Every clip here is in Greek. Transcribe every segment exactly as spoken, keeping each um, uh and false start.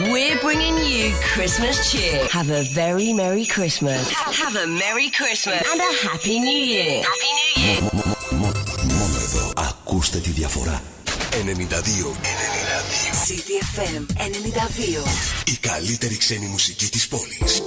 We're bringing you Christmas cheer. Have a very Merry Christmas. Have a Merry Christmas. And a Happy New Year. Happy New Year. Μόνο εδώ ακούστε τη διαφορά. ενενήντα δύο. City εφ εμ ενενήντα δύο. Η καλύτερη ξένη μουσική της πόλης.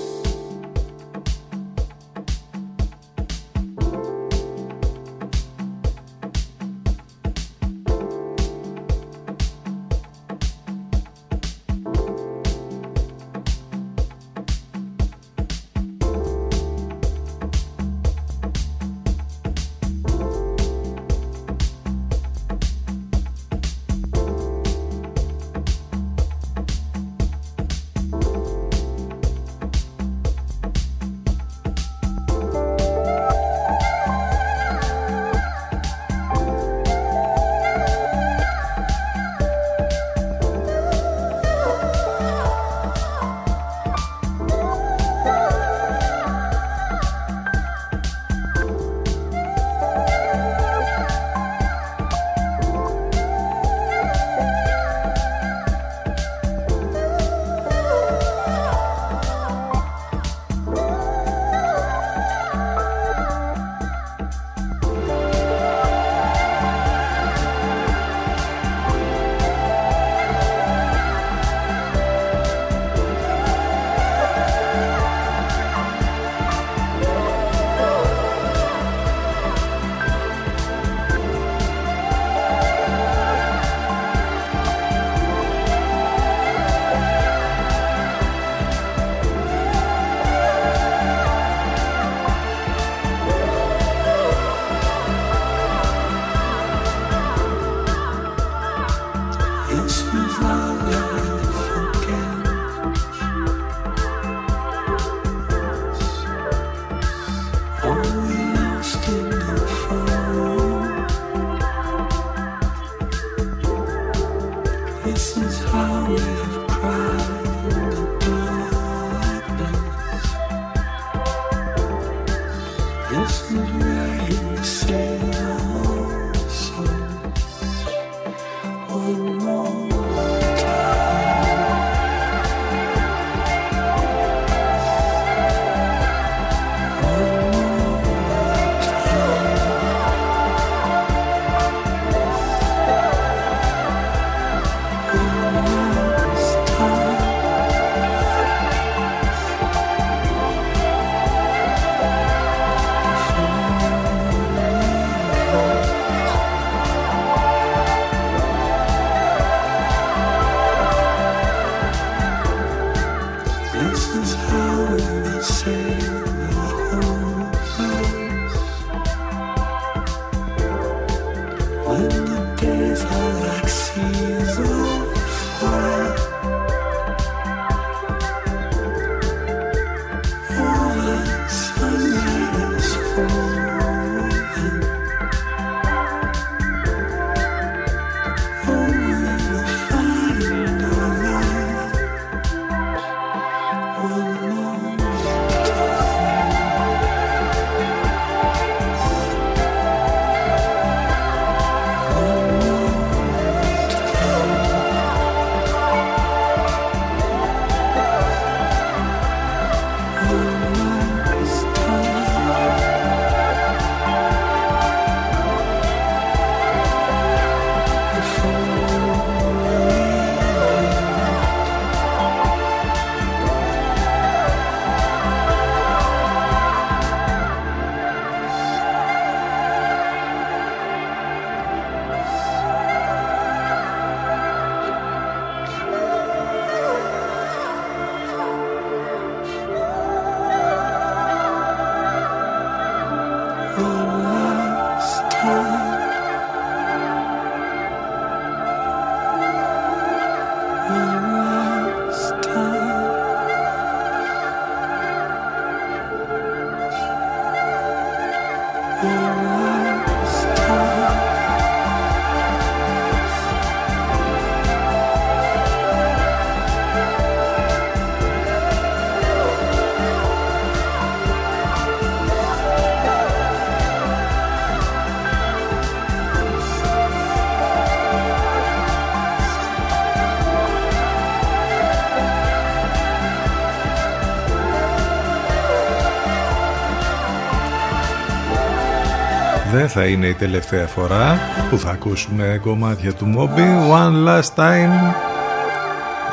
δεν θα είναι η τελευταία φορά που θα ακούσουμε κομμάτια του Moby. One Last Time.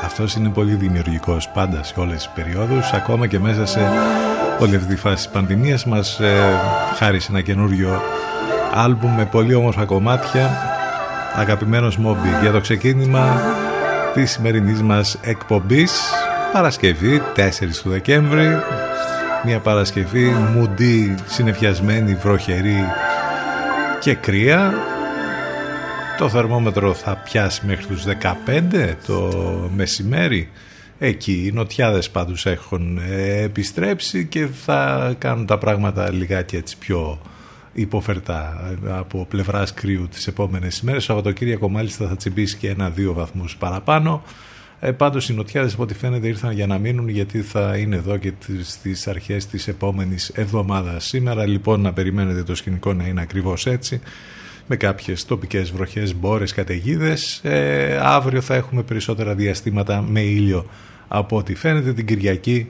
Αυτός είναι πολύ δημιουργικός πάντα σε όλες τις περιόδους, ακόμα και μέσα σε όλη αυτή τη φάση της πανδημίας μας ε, χάρισε ένα καινούριο άλμπουμ με πολύ όμορφα κομμάτια. Αγαπημένος Moby, για το ξεκίνημα της σημερινής μας εκπομπής, Παρασκευή τέσσερις του Δεκέμβρη, μια Παρασκευή μουντή, συννεφιασμένη, βροχερή και κρύα. Το θερμόμετρο θα πιάσει μέχρι τους δεκαπέντε το μεσημέρι. Εκεί οι νοτιάδες πάντως έχουν επιστρέψει και θα κάνουν τα πράγματα λιγάκι έτσι πιο υποφερτά από πλευράς κρύου τις επόμενες ημέρες. Σαββατοκύριακο μάλιστα θα τσιμπήσει και ένα-δύο βαθμούς παραπάνω. Ε, πάντως οι νοτιάδες από ό,τι φαίνεται ήρθαν για να μείνουν, γιατί θα είναι εδώ και στις αρχές της επόμενης εβδομάδας. Σήμερα λοιπόν να περιμένετε το σκηνικό να είναι ακριβώς έτσι, με κάποιες τοπικές βροχές, μπόρες, καταιγίδες. Ε, αύριο θα έχουμε περισσότερα διαστήματα με ήλιο από ό,τι φαίνεται. Την Κυριακή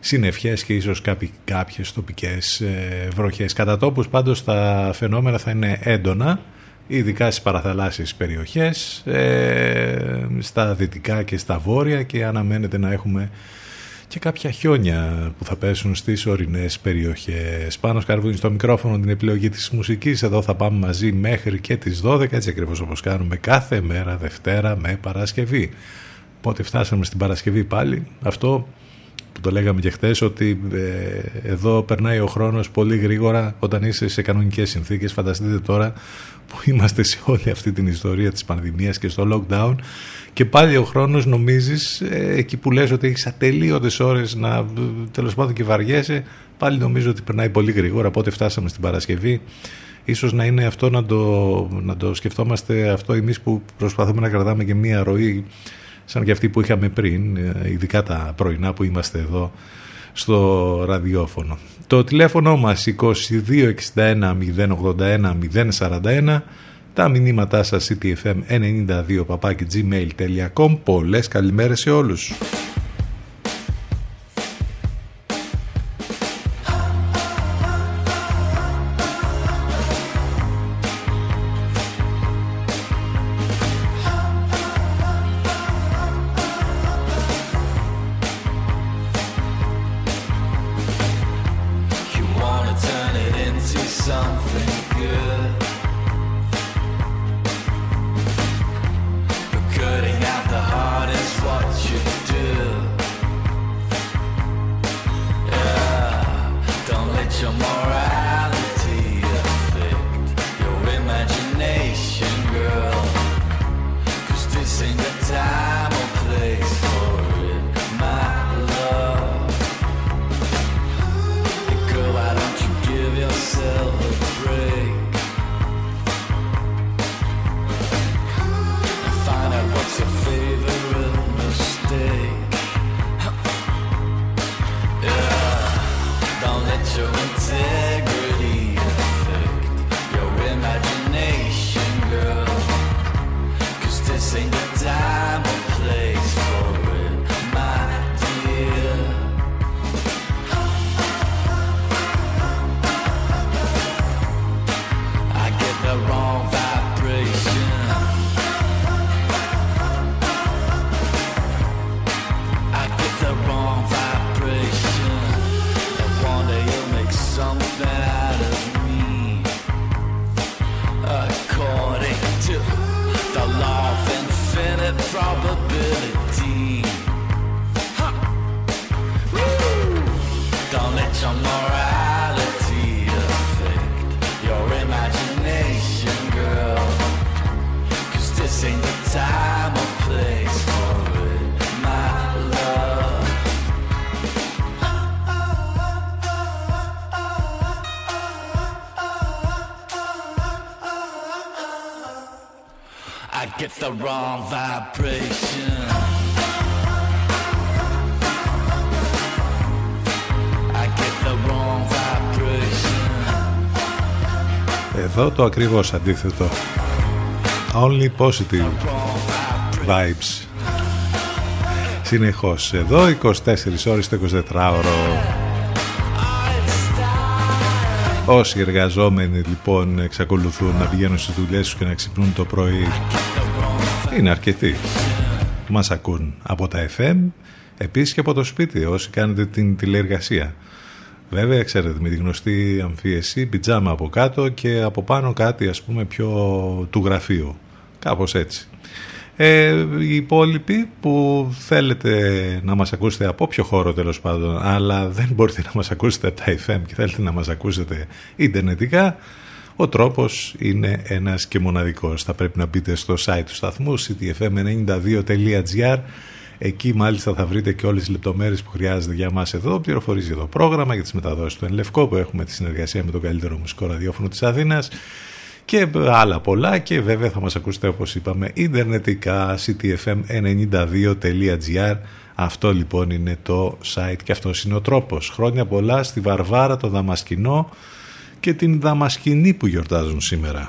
συννεφιές και ίσως κάποιοι, κάποιες τοπικές ε, βροχές. Κατά τόπους πάντως τα φαινόμενα θα είναι έντονα, ειδικά στις παραθαλάσσιες περιοχές, ε, στα δυτικά και στα βόρεια, και αναμένεται να έχουμε και κάποια χιόνια που θα πέσουν στις ορεινές περιοχές. Πάνος Καρβούνης στο μικρόφωνο, την επιλογή της μουσικής. Εδώ θα πάμε μαζί μέχρι και τις δώδεκα, έτσι ακριβώς όπως κάνουμε κάθε μέρα Δευτέρα με Παρασκευή. Πότε φτάσαμε στην Παρασκευή πάλι? Αυτό που το λέγαμε και χθες, ότι ε, εδώ περνάει ο χρόνος πολύ γρήγορα όταν είσαι σε κανονικές συνθήκες. Φανταστείτε τώρα που είμαστε σε όλη αυτή την ιστορία της πανδημίας και στο lockdown, και πάλι ο χρόνος νομίζεις, ε, εκεί που λες ότι έχεις ατελείωτες ώρες να, τέλος πάντων, και βαριέσαι, πάλι νομίζω ότι περνάει πολύ γρήγορα. Πότε φτάσαμε στην Παρασκευή? Ίσως να είναι αυτό, να το, να το σκεφτόμαστε αυτό εμείς που προσπαθούμε να κρατάμε και μία ροή σαν και αυτή που είχαμε πριν, ειδικά τα πρωινά που είμαστε εδώ στο ραδιόφωνο. Το τηλέφωνο μας είκοσι δύο εξήντα ένα μηδέν ογδόντα ένα μηδέν σαράντα ένα, τα μηνύματά σας σι τι εφ εμ ενενήντα δύο παπάκι τζι μέιλ τελεία κομ. Πολλές καλημέρες σε όλους. The wrong vibration. I get the wrong vibration. Εδώ το ακριβώς αντίθετο. Only positive vibes. Συνεχώς εδώ είκοσι τέσσερις ώρες το εικοσιτετράωρο. Όσοι εργαζόμενοι λοιπόν εξακολουθούν να πηγαίνουν στις δουλειές τους και να ξυπνούν το πρωί, είναι αρκετοί. Μας ακούν από τα εφ εμ, επίσης και από το σπίτι όσοι κάνετε την τηλεεργασία. Βέβαια, ξέρετε, με τη γνωστή αμφίεση, πιτζάμα από κάτω και από πάνω κάτι, ας πούμε, πιο του γραφείου. Κάπως έτσι. Ε, οι υπόλοιποι που θέλετε να μας ακούσετε από ποιο χώρο τέλος πάντων, αλλά δεν μπορείτε να μας ακούσετε από τα εφ εμ και θέλετε να μας ακούσετε ιντερνετικά, ο τρόπος είναι ένας και μοναδικός. Θα πρέπει να μπείτε στο site του σταθμού σίτι εφ εμ ενενήντα δύο τελεία τζι άρ. Εκεί μάλιστα θα βρείτε και όλες τις λεπτομέρειες που χρειάζεται για εμάς εδώ. Πληροφορίζει για το πρόγραμμα, για τις μεταδόσεις του Εν Λευκό που έχουμε τη συνεργασία με τον καλύτερο μουσικό ραδιόφωνο της Αθήνας και άλλα πολλά, και βέβαια θα μας ακούσετε όπως είπαμε ιντερνετικά σίτι εφ εμ ενενήντα δύο τελεία τζι άρ. Αυτό λοιπόν είναι το site και αυτός είναι ο τρόπος. Χρόνια πολλά στη Βαρβάρα, το Δαμασκηνό και την Δαμασκηνή που γιορτάζουν σήμερα.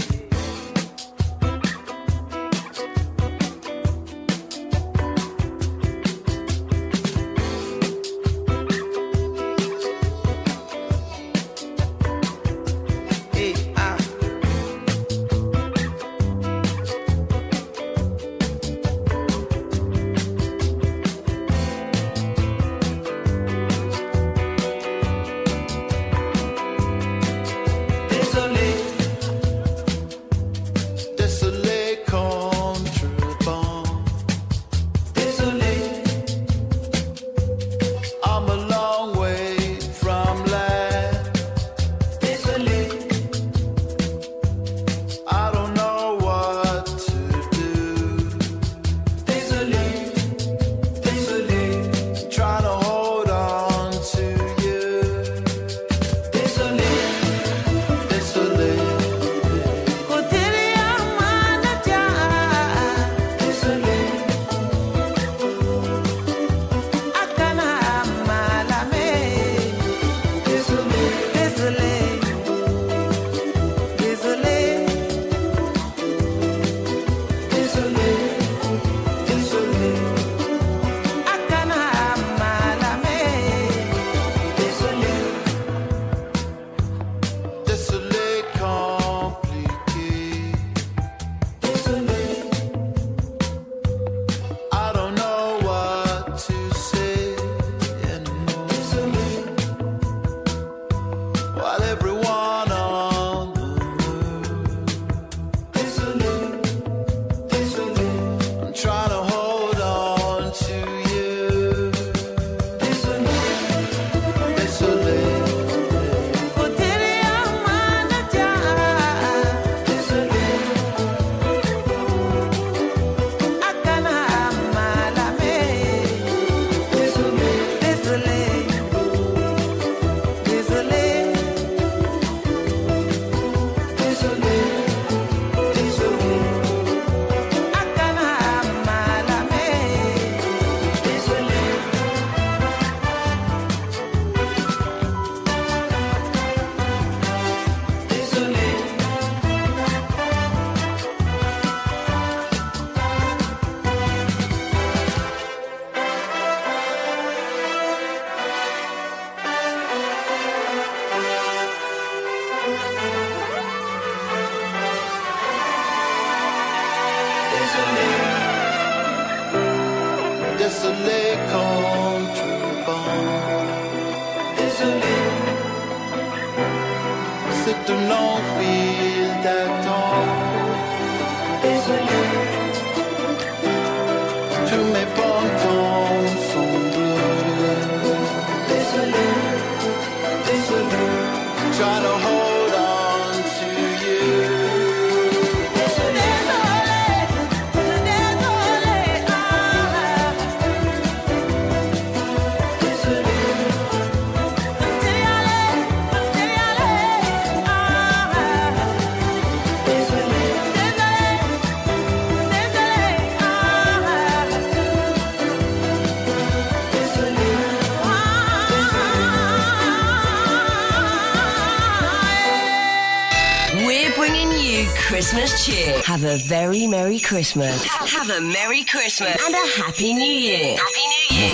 We're bringing you Christmas cheer. Have a very Merry Christmas. Ha- have a Merry Christmas and a Happy New Year. Happy New Year.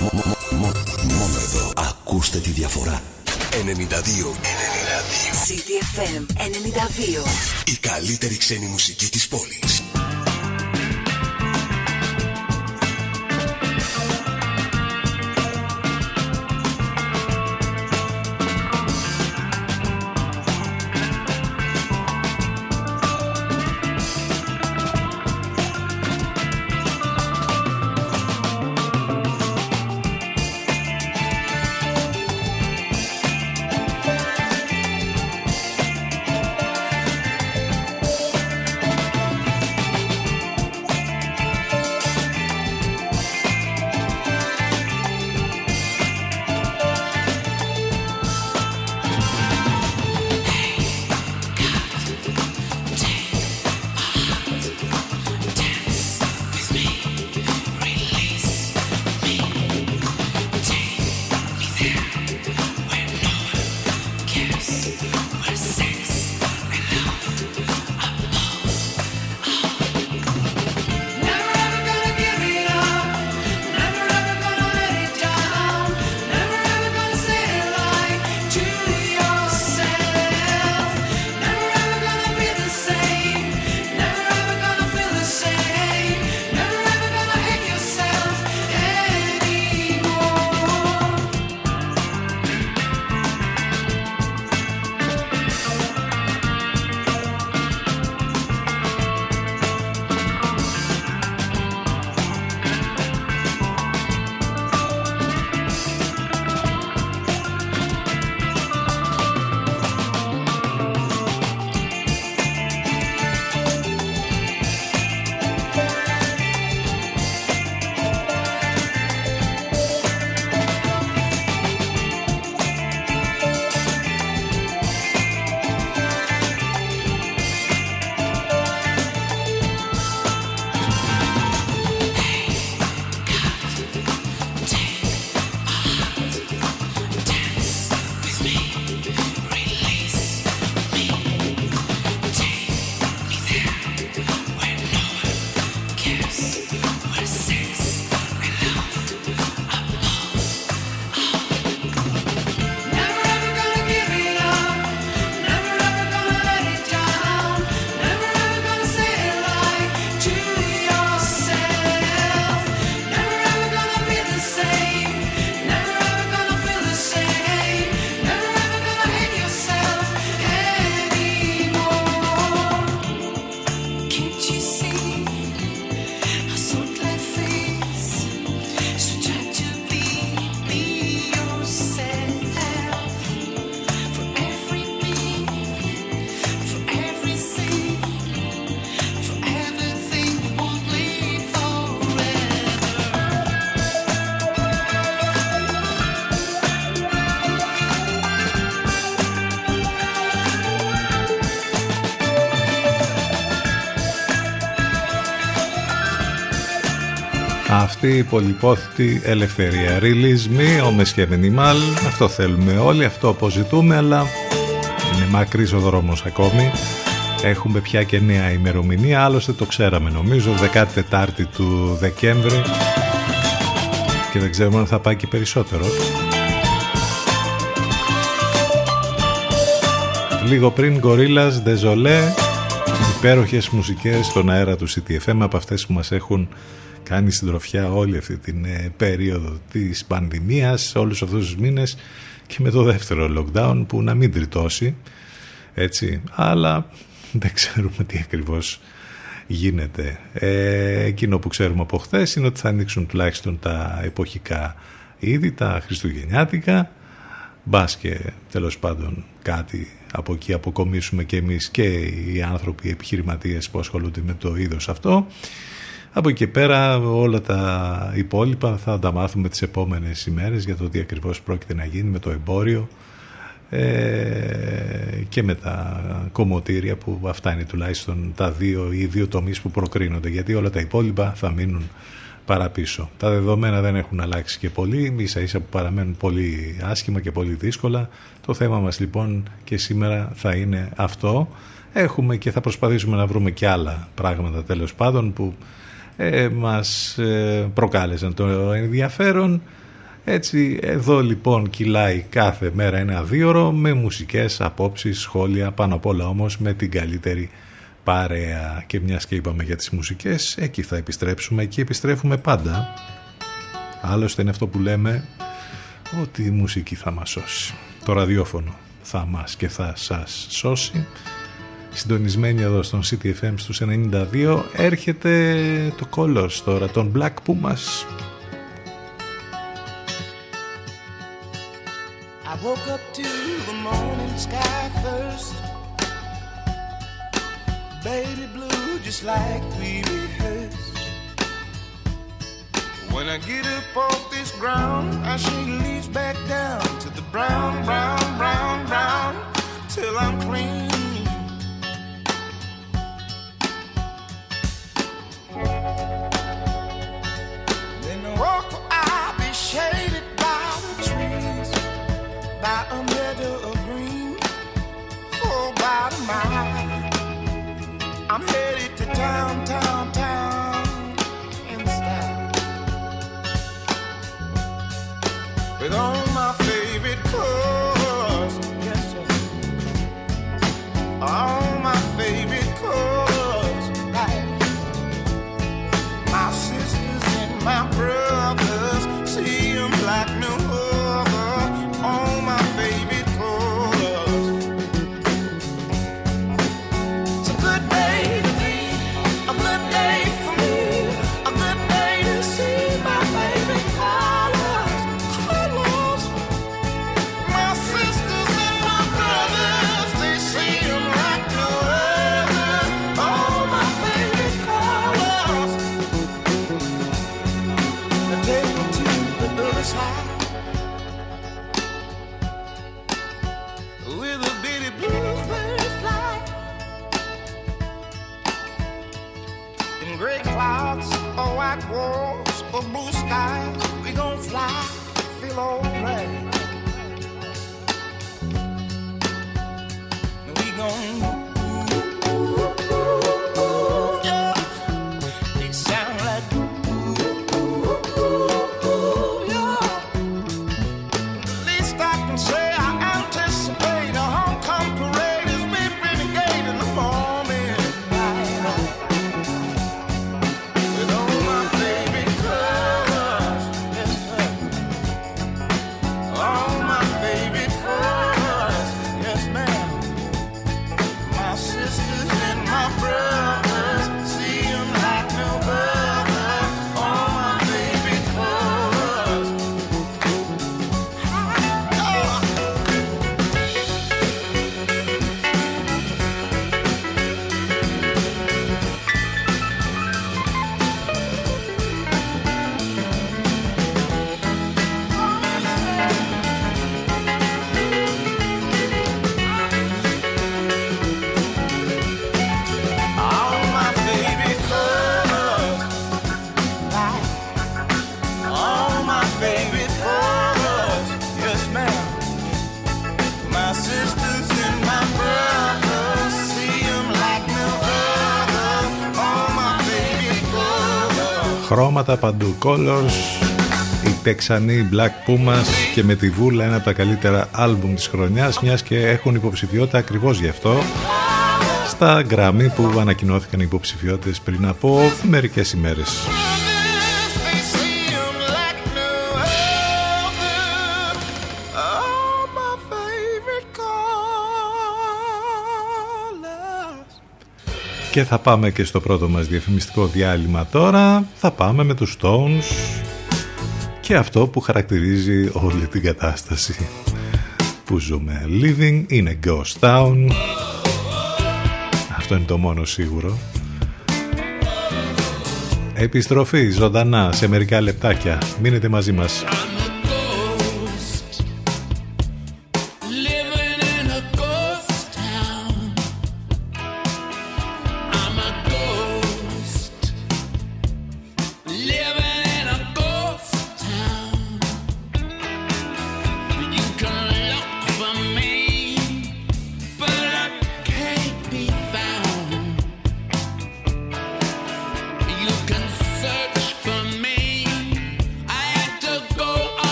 Μόνο εδώ ακούστε τη διαφορά. ενενήντα δύο. ενενήντα δύο. City εφ εμ ενενήντα δύο. Η καλύτερη ξένη μουσική της πόλης. Αυτή η πολυπόθητη ελευθερία. Release me, homes και minimal. Αυτό θέλουμε όλοι, αυτό αποζητούμε, αλλά είναι μακρύς ο δρόμος ακόμη. Έχουμε πια και νέα ημερομηνία, άλλωστε το ξέραμε νομίζω, δεκάτη τετάρτη του Δεκέμβρη, και δεν ξέρουμε αν θα πάει και περισσότερο. Λίγο πριν Gorillaz, Désolé, υπέροχες μουσικές στον αέρα του City εφ εμ, από αυτές που μας έχουν κάνει συντροφιά όλη αυτή την ε, περίοδο της πανδημίας, όλους αυτούς τους μήνες, και με το δεύτερο lockdown που να μην τριτώσει, έτσι, αλλά δεν ξέρουμε τι ακριβώς γίνεται. Ε, εκείνο που ξέρουμε από χθες είναι ότι θα ανοίξουν τουλάχιστον τα εποχικά είδη, τα χριστουγεννιάτικα, μπας και τέλος πάντων κάτι από εκεί αποκομίσουμε και εμείς και οι άνθρωποι, οι επιχειρηματίες που ασχολούνται με το είδος αυτό. Από εκεί πέρα όλα τα υπόλοιπα θα τα μάθουμε τις επόμενες ημέρες για το τι ακριβώς πρόκειται να γίνει με το εμπόριο ε, και με τα κομμωτήρια, που αυτά είναι τουλάχιστον τα δύο ή δύο τομείς που προκρίνονται, γιατί όλα τα υπόλοιπα θα μείνουν παραπίσω. Τα δεδομένα δεν έχουν αλλάξει και πολύ, ίσα ίσα που παραμένουν πολύ άσχημα και πολύ δύσκολα. Το θέμα μας λοιπόν και σήμερα θα είναι αυτό. έχουμε και θα προσπαθήσουμε να βρούμε και άλλα πράγματα τέλος πάντων που ε, μας ε, προκάλεσαν το ενδιαφέρον. Έτσι εδώ λοιπόν κυλάει κάθε μέρα ένα δίωρο με μουσικές, απόψεις, σχόλια, πάνω απ' όλα όμως με την καλύτερη παρέα. Και μιας και είπαμε για τις μουσικές, εκεί θα επιστρέψουμε και επιστρέφουμε πάντα. Άλλωστε είναι αυτό που λέμε, ότι η μουσική θα μας σώσει. Το ραδιόφωνο θα μας και θα σας σώσει. Συντονισμένοι εδώ στον City εφ εμ στους ενενήντα δύο, έρχεται το Colors τώρα, τον Black Pumas. I woke up to the morning sky first. Baby blue just like we rehearsed. When I get up off this ground, I shake leaves back down to the brown, brown, brown, brown, till I'm clean. Then I walk, I'll be shaded by the trees, by a meadow of green, for about a mile. I'm headed to town, town, town, in style, with all my favorite colors, yes sir, all my favorite colors, like my sisters and my brothers, see them like no other, all my favorite. Walls or blue skies, we gon' fly, feel alright. We gon' ooh, ooh, ooh, ooh, yeah. They sound like ooh, ooh, ooh, ooh, yeah. At least I can say I anticipate a homecoming parade as we renegade in the morning. Χρώματα παντού, Colors, οι Τεξανοί Black Pumas και με τη βούλα, ένα από τα καλύτερα άλμπουμ της χρονιάς, μιας και έχουν υποψηφιότητα ακριβώς γι' αυτό στα Grammy που ανακοινώθηκαν οι υποψηφιότητες πριν από μερικές ημέρες. Και θα πάμε και στο πρώτο μας διαφημιστικό διάλειμμα τώρα. Θα πάμε με τους Stones και αυτό που χαρακτηρίζει όλη την κατάσταση που ζούμε. Living in a ghost town. Αυτό είναι το μόνο σίγουρο. Επιστροφή ζωντανά σε μερικά λεπτάκια. Μείνετε μαζί μας. Be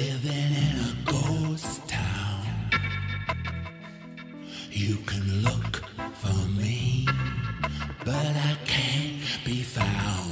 Living in a ghost town. You can look for me, but I can't be found.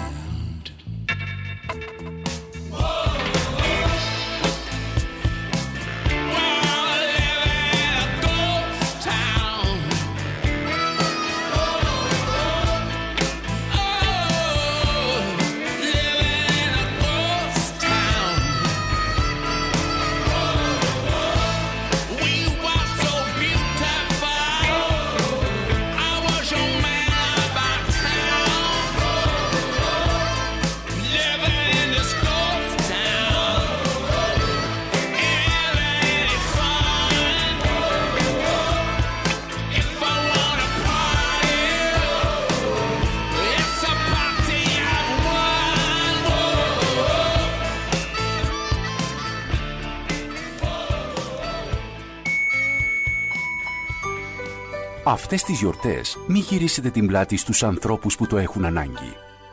Αυτές τις γιορτές μη γυρίσετε την πλάτη στους ανθρώπους που το έχουν ανάγκη.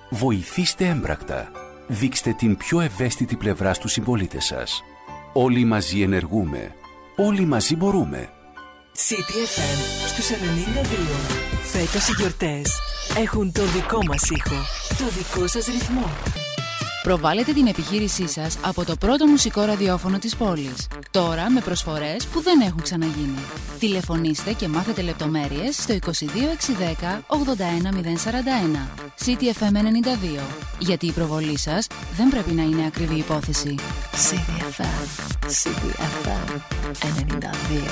Βοηθήστε έμπρακτα. Δείξτε την πιο ευαίσθητη πλευρά στους συμπολίτες σας. Όλοι μαζί ενεργούμε. Όλοι μαζί μπορούμε. City εφ εμ στους ενενήντα δύο. Φέτος οι γιορτές έχουν το δικό μας ήχο. Το δικό σας ρυθμό. Προβάλλετε την επιχείρησή σας από το πρώτο μουσικό ραδιόφωνο της πόλης. Τώρα με προσφορές που δεν έχουν ξαναγίνει. Τηλεφωνήστε και μάθετε λεπτομέρειες στο είκοσι δύο εξακόσια δέκα ογδόντα ένα μηδέν σαράντα ένα. City εφ εμ ενενήντα δύο. Γιατί η προβολή σας δεν πρέπει να είναι ακριβή υπόθεση. City εφ εμ. City εφ εμ ενενήντα δύο.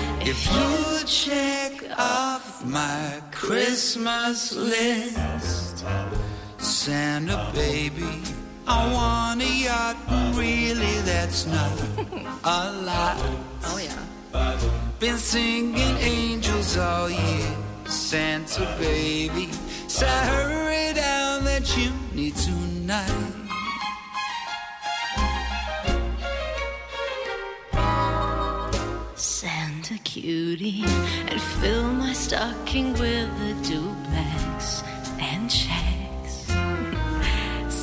if you check off my Christmas list. Santa baby, I want a yacht, and really that's not a lot. Oh yeah. Been singing angels all year, Santa baby, so hurry down the chimney tonight. Santa cutie, and fill my stocking with the duplex and checks.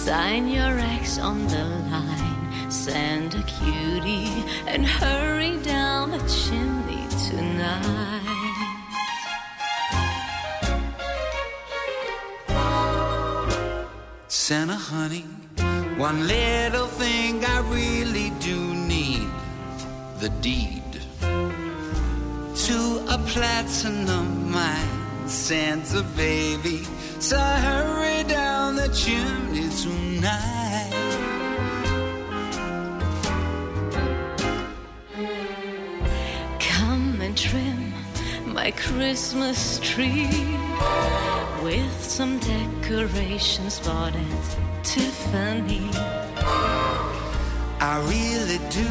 Sign your ex on the line, Santa cutie, and hurry down the chimney tonight. Santa honey, one little thing I really do need, the deed to a platinum mine, Santa baby, so hurry down the chimney tonight. Come and trim my Christmas tree with some decorations bought at Tiffany. I really do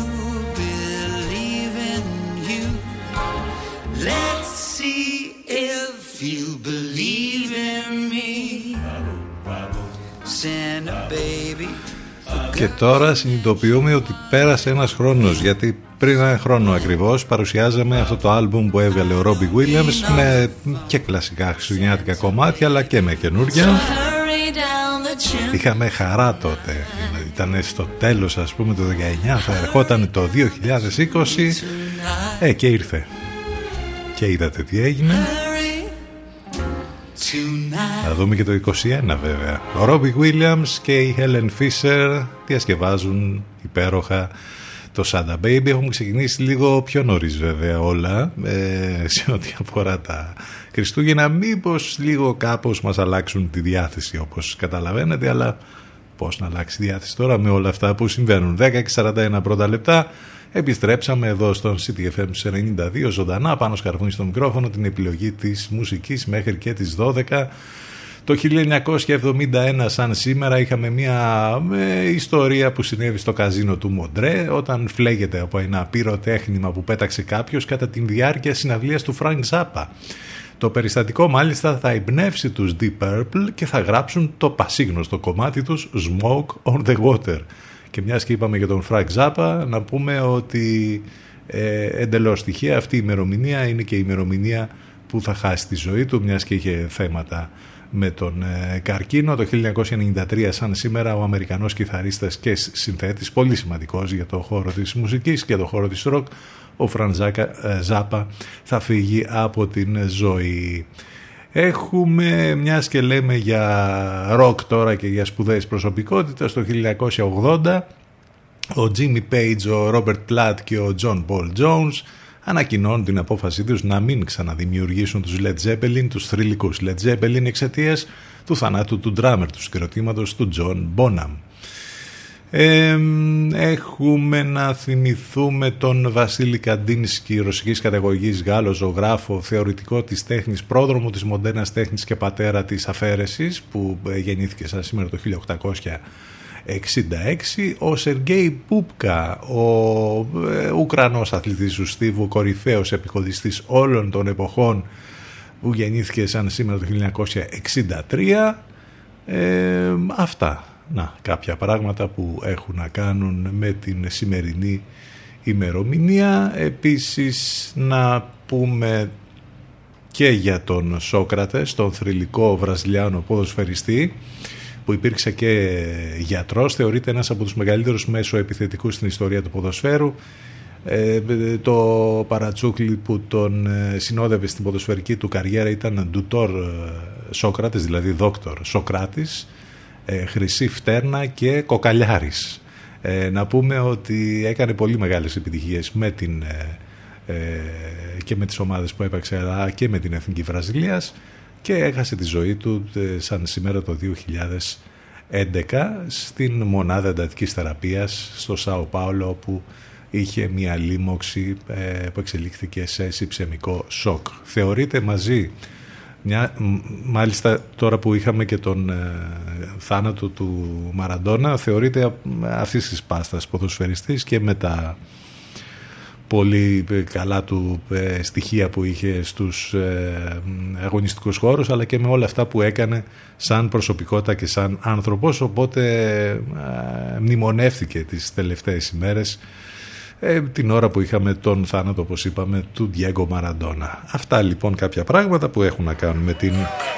believe in you. Let's see if you believe in me. Santa baby. Και τώρα συνειδητοποιούμε ότι πέρασε ένας χρόνος, γιατί πριν ένα χρόνο ακριβώς παρουσιάζαμε αυτό το άλμπουμ που έβγαλε ο Ρόμπι Γουίλιαμς με και κλασικά χριστουγεννιάτικα κομμάτια αλλά και με καινούργια. Είχαμε χαρά τότε. ήταν στο τέλος, ας πούμε, το δεκαεννιά, θα ερχόταν το δύο χιλιάδες είκοσι. Ε, και ήρθε. Και είδατε τι έγινε. Θα δούμε και το είκοσι ένα βέβαια. Ο Ρόμπι Βίλιαμς και η Helen Fisher διασκευάζουν υπέροχα το Santa Baby. Έχουμε ξεκινήσει λίγο πιο νωρίς βέβαια όλα, ε, σε ό,τι αφορά τα Χριστούγεννα. Μήπως λίγο κάπως μας αλλάξουν τη διάθεση, όπως καταλαβαίνετε, αλλά πώς να αλλάξει η διάθεση τώρα με όλα αυτά που συμβαίνουν. δέκα και σαράντα ένα πρώτα λεπτά. Επιστρέψαμε εδώ στον City εφ εμ ενενήντα δύο ζωντανά, πάνω σκαρβούνι στο μικρόφωνο, την επιλογή της μουσικής μέχρι και τις δώδεκα. Το χίλια εννιακόσια εβδομήντα ένα σαν σήμερα είχαμε μια ε, ιστορία που συνέβη στο καζίνο του Μοντρέ, όταν φλέγεται από ένα πυροτέχνημα που πέταξε κάποιος κατά τη διάρκεια συναυλίας του Frank Zappa. Το περιστατικό μάλιστα θα εμπνεύσει τους Deep Purple και θα γράψουν το πασίγνωστο κομμάτι τους Smoke on the Water. Και μιας και είπαμε για τον Frank Zappa, να πούμε ότι ε, εντελώς τυχαία αυτή η ημερομηνία είναι και η ημερομηνία που θα χάσει τη ζωή του, μιας και είχε θέματα με τον ε, καρκίνο. Το χίλια εννιακόσια ενενήντα τρία σαν σήμερα ο Αμερικανός κιθαρίστας και συνθέτης, πολύ σημαντικός για το χώρο της μουσικής και το χώρο της ροκ, ο Frank Zappa θα φύγει από την ζωή. Έχουμε, μιας και λέμε για ροκ τώρα και για σπουδαίες προσωπικότητες, το χίλια εννιακόσια ογδόντα ο Jimmy Page, ο Robert Plant και ο John Paul Jones ανακοινώνουν την απόφασή τους να μην ξαναδημιουργήσουν τους Led Zeppelin, τους θρυλικούς Led Zeppelin, εξαιτίας του θανάτου του ντράμερ του συγκροτήματος του John Bonham. Ε, έχουμε να θυμηθούμε τον Βασίλη Καντίνσκι, ρωσικής καταγωγής Γάλλος ζωγράφο, θεωρητικό της τέχνης, πρόδρομο της μοντέρνας τέχνης και πατέρα της αφαίρεσης, που γεννήθηκε σαν σήμερα το χίλια οκτακόσια εξήντα έξι. Ο Σεργέι Πούπκα, ο Ουκρανός αθλητής του στίβου, κορυφαίος επικοδιστής όλων των εποχών, που γεννήθηκε σαν σήμερα το χίλια εννιακόσια εξήντα τρία. ε, Αυτά. Να, κάποια πράγματα που έχουν να κάνουν με την σημερινή ημερομηνία. Επίσης να πούμε και για τον Σόκρατες, τον θρυλικό βραζιλιάνο ποδοσφαιριστή, που υπήρξε και γιατρός, θεωρείται ένας από τους μεγαλύτερους μέσο επιθετικούς στην ιστορία του ποδοσφαίρου. Ε, το παρατσούκλι που τον συνόδευε στην ποδοσφαιρική του καριέρα ήταν ντουτόρ Σόκρατες, δηλαδή δόκτορ Σοκράτης, χρυσή φτέρνα και κοκαλιάρης. Ε, να πούμε ότι έκανε πολύ μεγάλες επιτυχίες με την, ε, και με τις ομάδες που έπαιξε, αλλά και με την Εθνική Βραζιλίας, και έχασε τη ζωή του ε, σαν σήμερα το δύο χιλιάδες έντεκα στην μονάδα εντατικής θεραπείας στο Σάο Πάολο, όπου είχε μια λίμωξη ε, που εξελίχθηκε σε συψαιμικό σοκ. Θεωρείται μαζί Μια, μάλιστα τώρα που είχαμε και τον ε, θάνατο του Μαραντόνα, θεωρείται αυτής της πάστας ποδοσφαιριστής, και με τα πολύ καλά του ε, στοιχεία που είχε στους ε, αγωνιστικούς χώρους, αλλά και με όλα αυτά που έκανε σαν προσωπικότητα και σαν άνθρωπος, οπότε ε, μνημονεύθηκε τις τελευταίες ημέρες, Ε, την ώρα που είχαμε τον θάνατο, όπως είπαμε, του Diego Maradona. Αυτά λοιπόν κάποια πράγματα που έχουν να κάνουν με την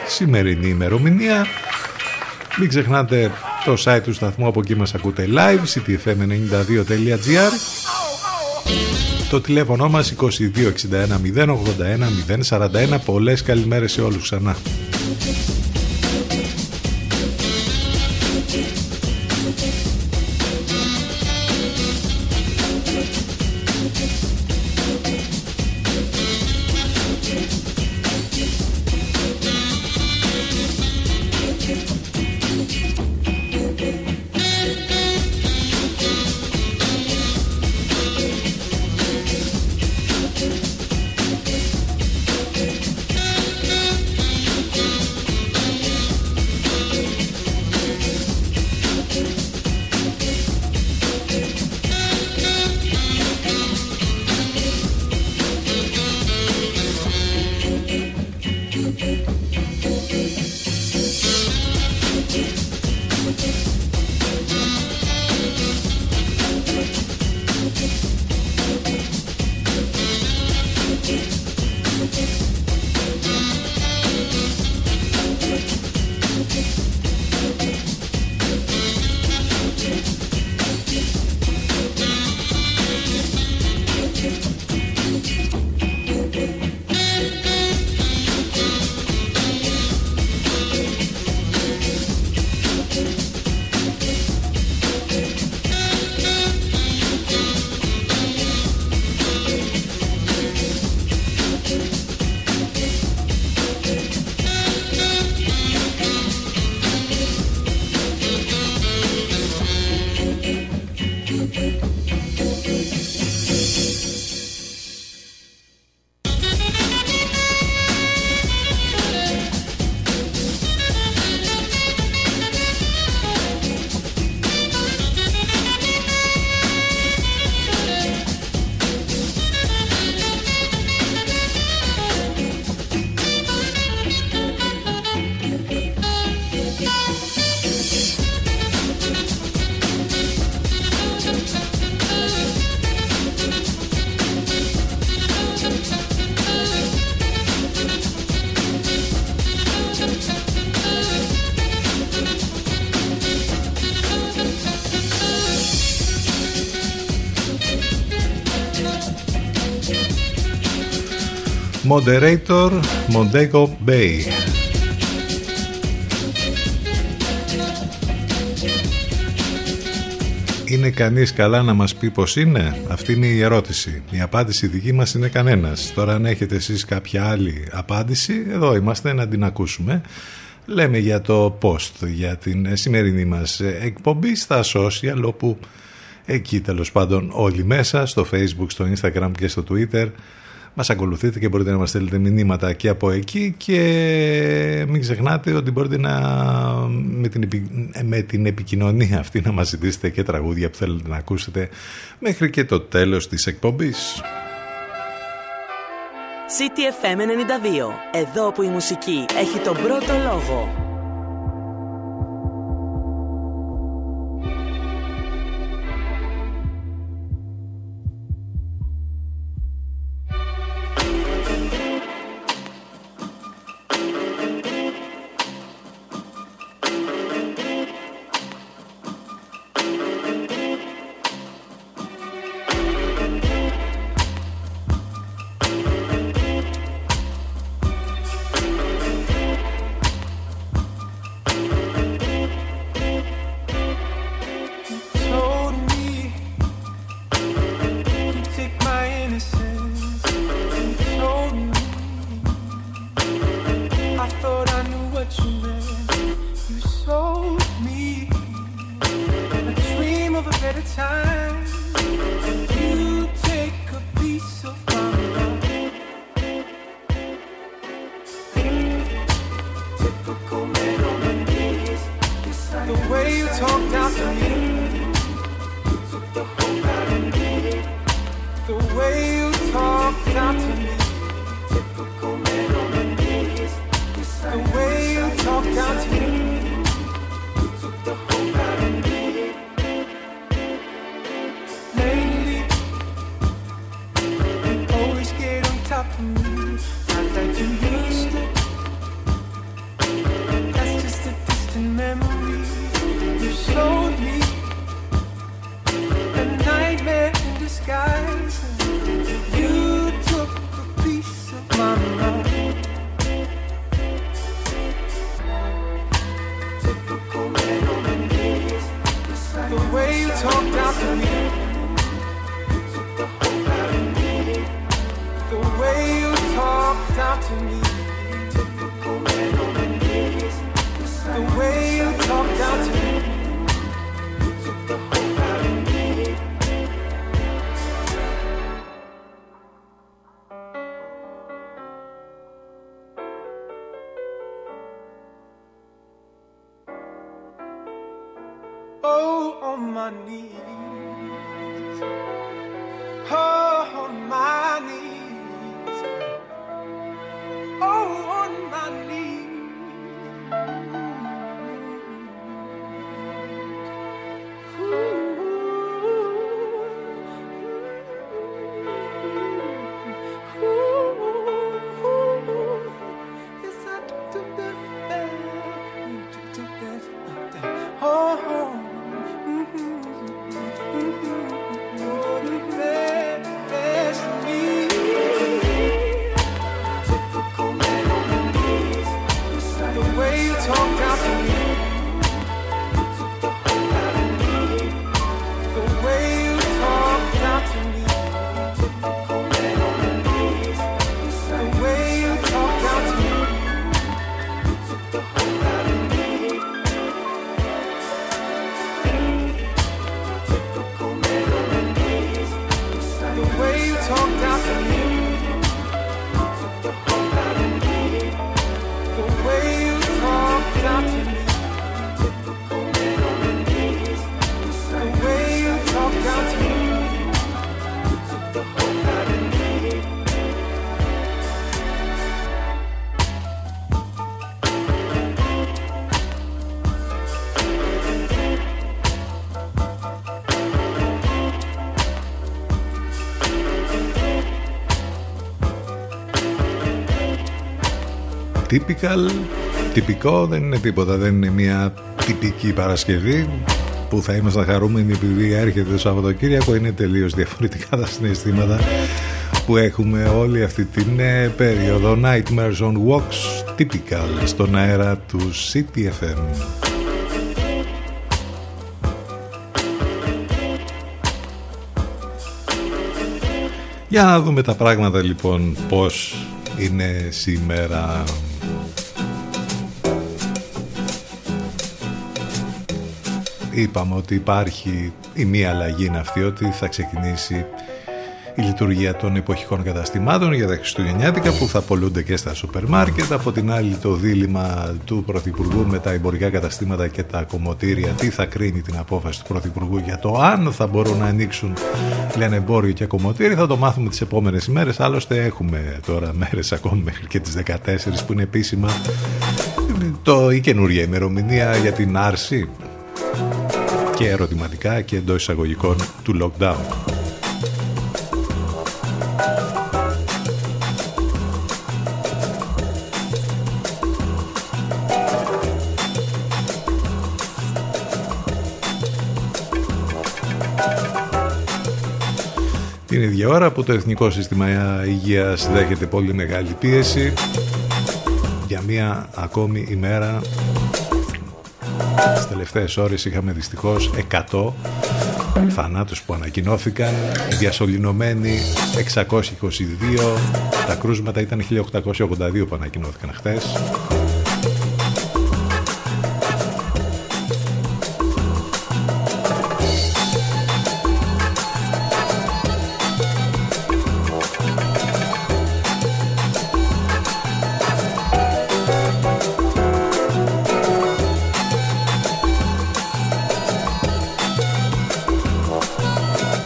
σημερινή ημερομηνία. Μην ξεχνάτε το site του σταθμού, από εκεί μας ακούτε live, cityfm92.gr. Το τηλέφωνο μας είκοσι δύο εξήντα ένα μηδέν ογδόντα ένα μηδέν σαράντα ένα. Πολλές καλημέρες σε όλους ξανά. Moderator, Mondego Bay. Είναι κανείς καλά να μας πει πως είναι? Αυτή είναι η ερώτηση. Η απάντηση δική μας είναι κανένας. Τώρα αν έχετε εσείς κάποια άλλη απάντηση, εδώ είμαστε να την ακούσουμε. Λέμε για το post, για την σημερινή μας εκπομπή στα social, όπου εκεί τέλος πάντων όλοι μέσα, στο Facebook, στο Instagram και στο Twitter μας ακολουθείτε και μπορείτε να μας στέλνετε μηνύματα και από εκεί, και μην ξεχνάτε ότι μπορείτε να, με, την, με την επικοινωνία αυτή να μας ζητήσετε και τραγούδια που θέλετε να ακούσετε μέχρι και το τέλος της εκπομπής. City εφ εμ ενενήντα δύο. Εδώ που η μουσική έχει τον πρώτο λόγο. Guys, you took typical, τυπικό, δεν είναι τίποτα, δεν είναι μια τυπική Παρασκευή που θα είμαστε χαρούμενοι επειδή έρχεται το Σαββατοκύριακο. Είναι τελείως διαφορετικά τα συναισθήματα που έχουμε όλη αυτή την περίοδο. Nightmares on Walks, typical, στον αέρα του City εφ εμ. Για να δούμε τα πράγματα λοιπόν πώς είναι σήμερα. Είπαμε ότι υπάρχει η μία αλλαγή, είναι αυτή ότι θα ξεκινήσει η λειτουργία των εποχικών καταστημάτων για τα Χριστουγεννιάτικα που θα πολλούνται και στα σούπερ μάρκετ. Από την άλλη, το δίλημμα του Πρωθυπουργού με τα εμπορικά καταστήματα και τα κομμωτήρια, τι θα κρίνει την απόφαση του Πρωθυπουργού για το αν θα μπορούν να ανοίξουν λιανεμπόριο και κομμωτήρι, θα το μάθουμε τις επόμενες ημέρες. Άλλωστε έχουμε τώρα μέρες ακόμη μέχρι και τις δεκατέσσερις που είναι επίσημα το, η καινούργια ημερομηνία για την άρση και ερωτηματικά και εντός εισαγωγικών του lockdown. Την ίδια ώρα που το Εθνικό Σύστημα Υγείας δέχεται πολύ μεγάλη πίεση για μία ακόμη ημέρα, στις τελευταίες ώρες είχαμε δυστυχώς εκατό θανάτους που ανακοινώθηκαν, διασωληνωμένοι εξακόσιοι είκοσι δύο, τα κρούσματα ήταν χίλια οκτακόσια ογδόντα δύο που ανακοινώθηκαν χθες.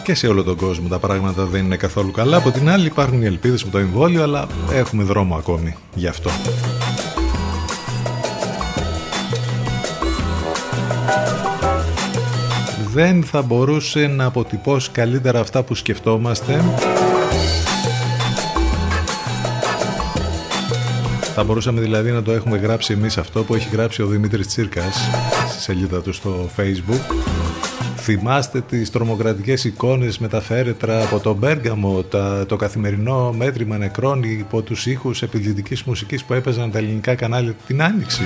Και σε όλο τον κόσμο τα πράγματα δεν είναι καθόλου καλά. Από την άλλη υπάρχουν οι ελπίδες με το εμβόλιο, αλλά έχουμε δρόμο ακόμη γι' αυτό. Δεν θα μπορούσε να αποτυπώσει καλύτερα αυτά που σκεφτόμαστε. Θα μπορούσαμε δηλαδή να το έχουμε γράψει εμείς αυτό που έχει γράψει ο Δημήτρης Τσίρκας στη σελίδα του στο Facebook. Θυμάστε τις τρομοκρατικές εικόνες με τα φέρετρα από τον Πέργαμο, τα, το καθημερινό μέτρημα νεκρών υπό τους ήχους επιδυτικής μουσικής που έπαιζαν τα ελληνικά κανάλια την Άνοιξη.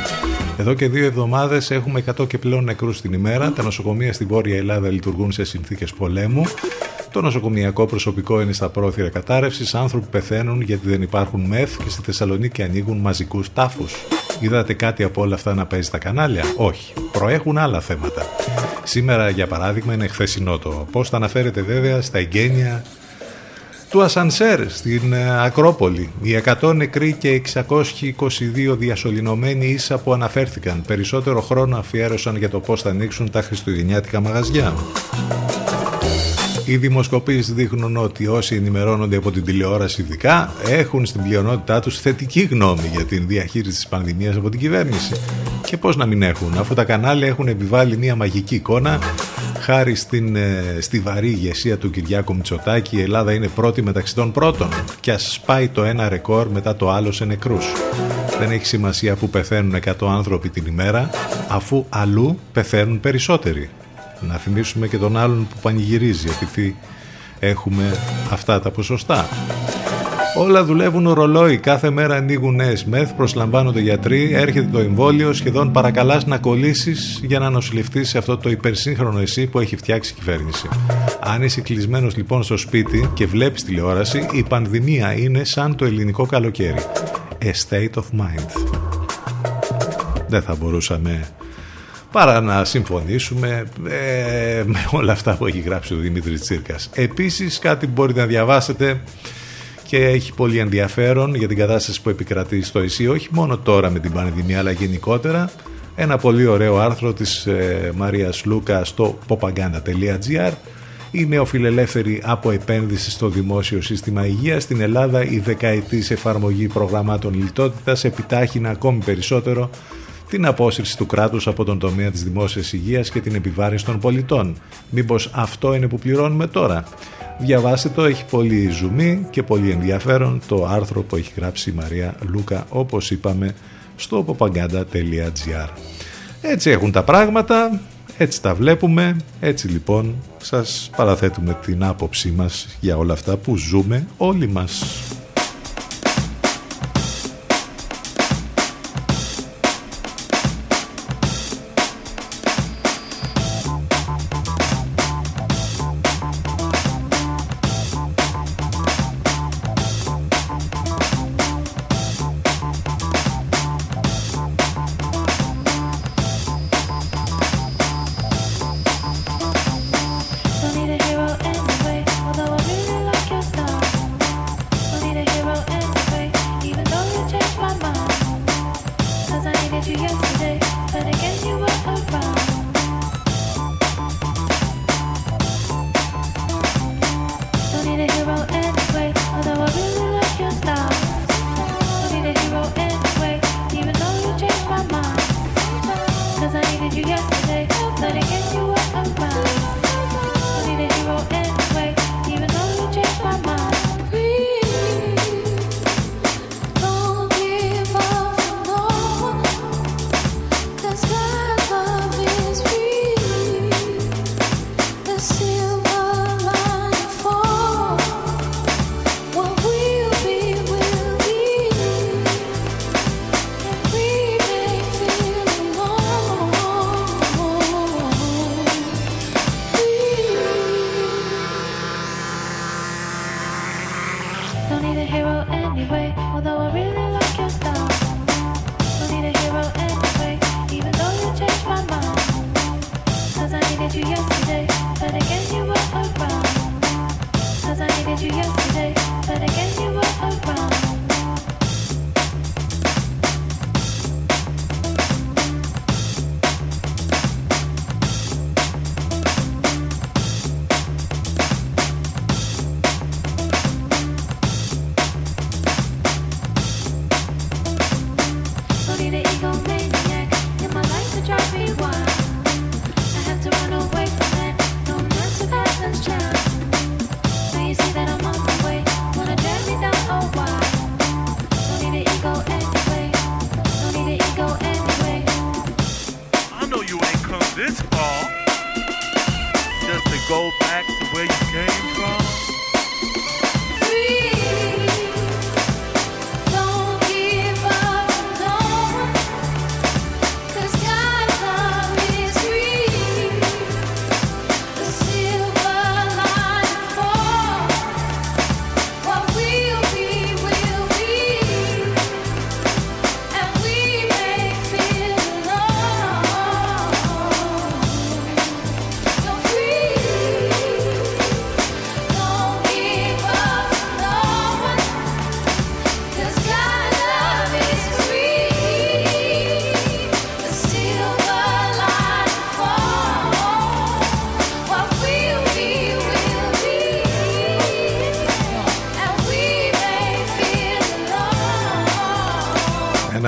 Εδώ και δύο εβδομάδες έχουμε εκατό και πλέον νεκρούς την ημέρα. Τα νοσοκομεία στη Βόρεια Ελλάδα λειτουργούν σε συνθήκες πολέμου. Το νοσοκομιακό προσωπικό είναι στα πρόθυρα κατάρρευσης. Άνθρωποι πεθαίνουν γιατί δεν υπάρχουν μεθ και στη Θεσσαλονίκη ανοίγουν μαζικούς τάφους. Είδατε κάτι από όλα αυτά να παίζει στα κανάλια? Όχι. Προέχουν άλλα θέματα. Σήμερα, για παράδειγμα, είναι χθεσινό το πώς θα αναφέρεται βέβαια στα εγγένεια του ασανσέρ στην Ακρόπολη. Οι εκατό νεκροί και εξακόσιοι είκοσι δύο διασωληνωμένοι ίσα που αναφέρθηκαν. Περισσότερο χρόνο αφιέρωσαν για το πώς θα ανοίξουν τα χριστουγεννιάτικα μαγαζιά. Οι δημοσκοπήσεις δείχνουν ότι όσοι ενημερώνονται από την τηλεόραση ειδικά έχουν στην πλειονότητά τους θετική γνώμη για την διαχείριση της πανδημίας από την κυβέρνηση. Και πώς να μην έχουν, αφού τα κανάλια έχουν επιβάλει μια μαγική εικόνα. Χάρη στην ε, στιβαρή ηγεσία του Κυριάκου Μητσοτάκη, η Ελλάδα είναι πρώτη μεταξύ των πρώτων και ας σπάει το ένα ρεκόρ μετά το άλλο σε νεκρούς. Δεν έχει σημασία που πεθαίνουν εκατό άνθρωποι την ημέρα, αφού αλλού πεθαίνουν περισσότεροι. Να θυμίσουμε και τον άλλον που πανηγυρίζει επειδή έχουμε αυτά τα ποσοστά. Όλα δουλεύουν ορολόι, κάθε μέρα ανοίγουν νέες μεθ, προσλαμβάνονται γιατροί, έρχεται το εμβόλιο, σχεδόν παρακαλάς να κολλήσεις για να νοσηλευτείς σε αυτό το υπερσύγχρονο εσύ που έχει φτιάξει η κυβέρνηση. Αν είσαι κλεισμένος λοιπόν στο σπίτι και βλέπεις τηλεόραση, η πανδημία είναι σαν το ελληνικό καλοκαίρι. A state of mind. Δεν θα μπορούσαμε παρά να συμφωνήσουμε ε, με όλα αυτά που έχει γράψει ο Δημήτρης Τσίρκας. Επίσης κάτι που μπορείτε να διαβάσετε και έχει πολύ ενδιαφέρον για την κατάσταση που επικρατεί στο ΕΣΥ, όχι μόνο τώρα με την πανδημία αλλά γενικότερα, ένα πολύ ωραίο άρθρο της ε, Μαρίας Λούκα στο propaganda τελεία gr. Η νεοφιλελεύθερη από επένδυση στο δημόσιο σύστημα υγείας στην Ελλάδα, η δεκαετής εφαρμογή προγραμμάτων λιτότητας επιτάχυνε ακόμη περισσότερο την απόσυρση του κράτους από τον τομέα της δημόσιας υγείας και την επιβάρυνση των πολιτών. Μήπως αυτό είναι που πληρώνουμε τώρα? Διαβάστε το, έχει πολύ ζουμί και πολύ ενδιαφέρον το άρθρο που έχει γράψει η Μαρία Λούκα, όπως είπαμε, στο popaganda τελεία gr. Έτσι έχουν τα πράγματα, έτσι τα βλέπουμε, έτσι λοιπόν σας παραθέτουμε την άποψή μας για όλα αυτά που ζούμε όλοι μας.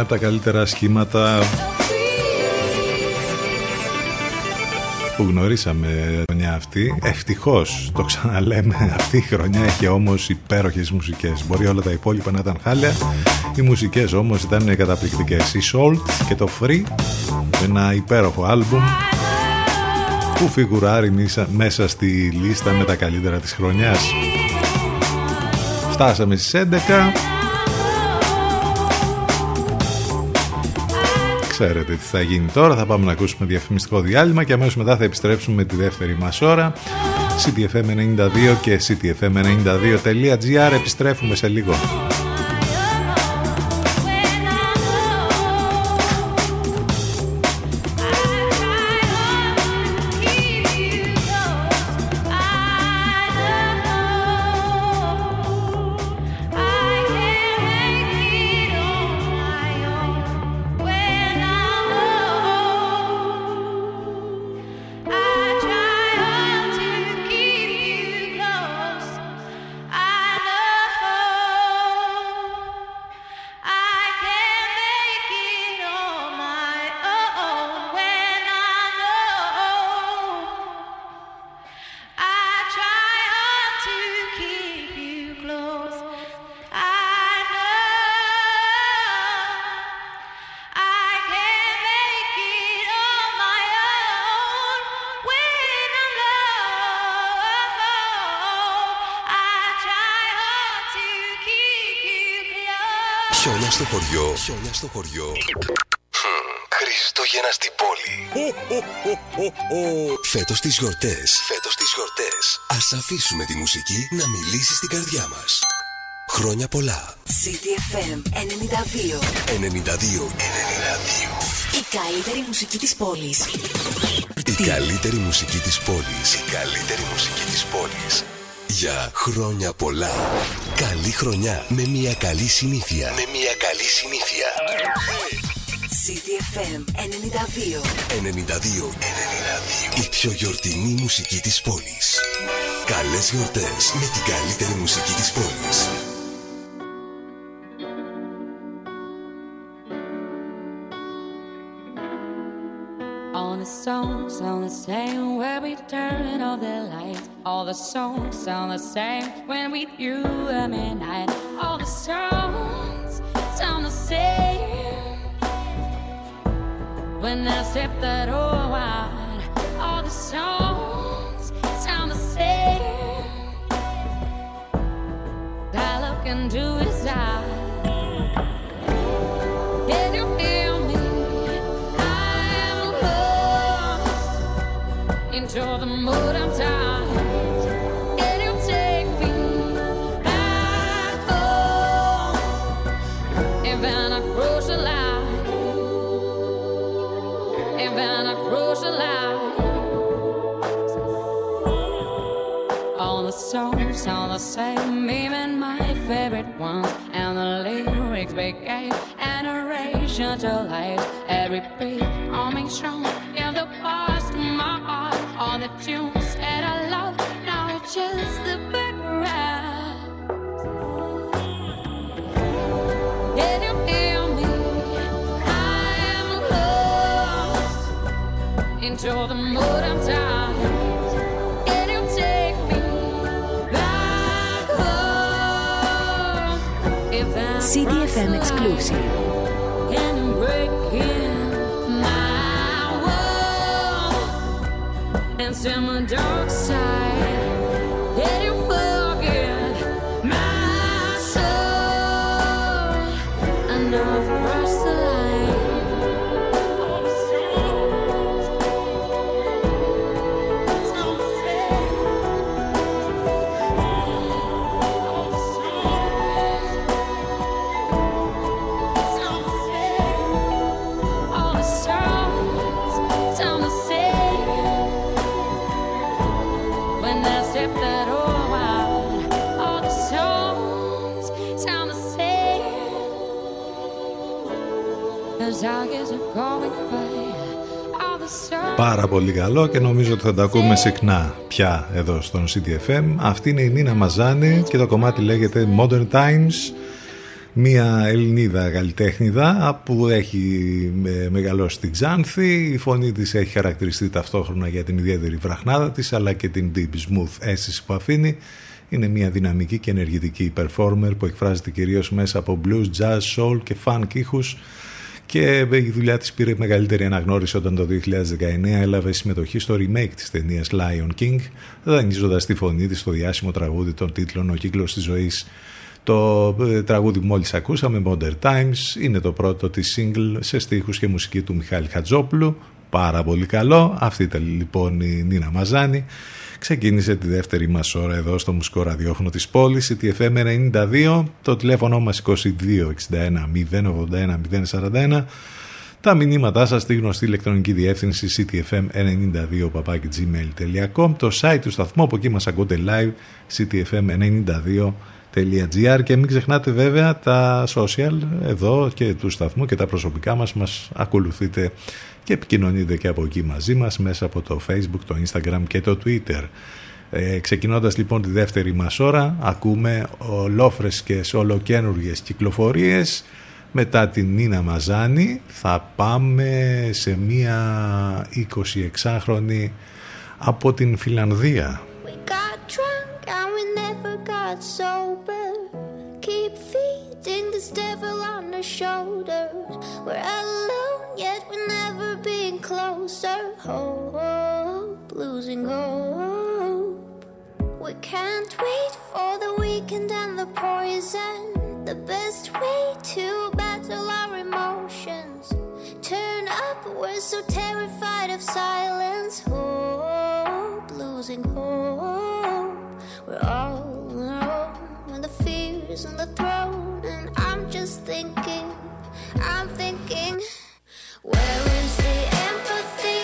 Τα καλύτερα σχήματα που γνωρίσαμε χρονιά αυτή. Ευτυχώς, το ξαναλέμε, αυτή η χρονιά είχε όμως υπέροχες μουσικές. Μπορεί όλα τα υπόλοιπα να ήταν χάλια, οι μουσικές όμως ήταν καταπληκτικές. Η Salt και το Free, ένα υπέροχο άλμπουμ που φιγουράρει μέσα στη λίστα με τα καλύτερα της χρονιάς. Φτάσαμε στις έντεκα. Ξέρετε τι θα γίνει τώρα, θα πάμε να ακούσουμε διαφημιστικό διάλειμμα και αμέσως μετά θα επιστρέψουμε με τη δεύτερη μας ώρα. City εφ εμ ενενήντα δύο και city f m ninety-two dot g r, επιστρέφουμε σε λίγο. Χιόνια στο χωριό. Χιόνια στο χωριό. Χριστούγεννα στην πόλη. Φέτος τις γιορτές. Φέτος τις γιορτές. Ας αφήσουμε τη μουσική να μιλήσει στην καρδιά μας. Χρόνια πολλά. City εφ εμ ενενήντα δύο. ενενήντα δύο. ενενήντα δύο. Η καλύτερη μουσική της πόλης. Η Τι? καλύτερη μουσική της πόλης. Η καλύτερη μουσική της πόλης. Για χρόνια πολλά. Καλή χρονιά με μια καλή συνήθεια. Με μια καλή συνήθεια. City εφ εμ ενενήντα δύο. ενενήντα δύο. ενενήντα δύο. Η πιο γιορτινή μουσική της πόλης. Καλές γιορτές με την καλύτερη μουσική της πόλης. All the songs sound the same when we turn off the lights. All the songs sound the same when we do a midnight. All the songs sound the same when I step that door wide. All the songs sound the same. I look into his eyes. Did you feel me? Into the mood I'm tired. Can you take me back home? Even I cross the line. Even I cross the line. All the songs are the same, even my favorite ones. And the lyrics became an oration to life. Every beat on me strong. Yeah, the parts to my heart. All the tunes that I love, now it's just the background. Can you hear me? I am lost. Into the mood I'm tired. Can you take me back home? If I'm City εφ εμ exclusive. Can you break in? In my dark side, did you forget my soul? I know I've crossed the πάρα πολύ καλό και νομίζω ότι θα τα ακούμε συχνά πια εδώ στον City εφ εμ. Αυτή είναι η Νίνα Μαζάνη και το κομμάτι λέγεται Modern Times. Μια Ελληνίδα καλλιτέχνηδα που έχει μεγαλώσει στην Ξάνθη. Η φωνή της έχει χαρακτηριστεί ταυτόχρονα για την ιδιαίτερη βραχνάδα της αλλά και την deep smooth αίσθηση που αφήνει. Είναι μια δυναμική και ενεργητική performer που εκφράζεται κυρίως μέσα από blues, jazz, soul και funk ήχους. Και η δουλειά της πήρε μεγαλύτερη αναγνώριση όταν το δύο χιλιάδες δεκαεννιά έλαβε συμμετοχή στο remake της ταινίας Lion King, δανείζοντας τη φωνή της στο διάσημο τραγούδι των τίτλων «Ο κύκλος της ζωής». Το τραγούδι που μόλις ακούσαμε, Modern Times, είναι το πρώτο της single σε στίχους και μουσική του Μιχάλη Χατζόπουλου. Πάρα πολύ καλό. Αυτή ήταν λοιπόν η Νίνα Μαζάνη. Ξεκίνησε τη δεύτερη μας ώρα εδώ στο μουσικό ραδιόφωνο της πόλης, City εφ εμ ενενήντα δύο, το τηλέφωνο μας είκοσι δύο εξήντα ένα μηδέν ογδόντα ένα μηδέν σαράντα ένα, τα μηνύματά σας στη γνωστή ηλεκτρονική διεύθυνση cityfm92παπάκι.gmail.com, το site του σταθμού, από εκεί μας ακούτε live, cityfm92.gr, και μην ξεχνάτε βέβαια τα social εδώ και του σταθμού και τα προσωπικά μας, μας ακολουθείτε και επικοινωνείτε και από εκεί μαζί μας μέσα από το Facebook, το Instagram και το Twitter. Ε, ξεκινώντας λοιπόν τη δεύτερη μας ώρα, ακούμε ολόφρες και ολοκένουργες κυκλοφορίες. Μετά την Νίνα Μαζάνη θα πάμε σε μία εικοσιεξάχρονη από την Φιλανδία. We got drunk and we never got sober. Keep feeding this devil on our shoulders. We're alone yet we're never being closer. Hope, losing hope. We can't wait for the weekend and the poison. The best way to battle our emotions. Turn up, we're so terrified of silence. Hope, losing hope. We're all alone when the fear's on the throne. And I'm just thinking, I'm thinking, where is the empathy?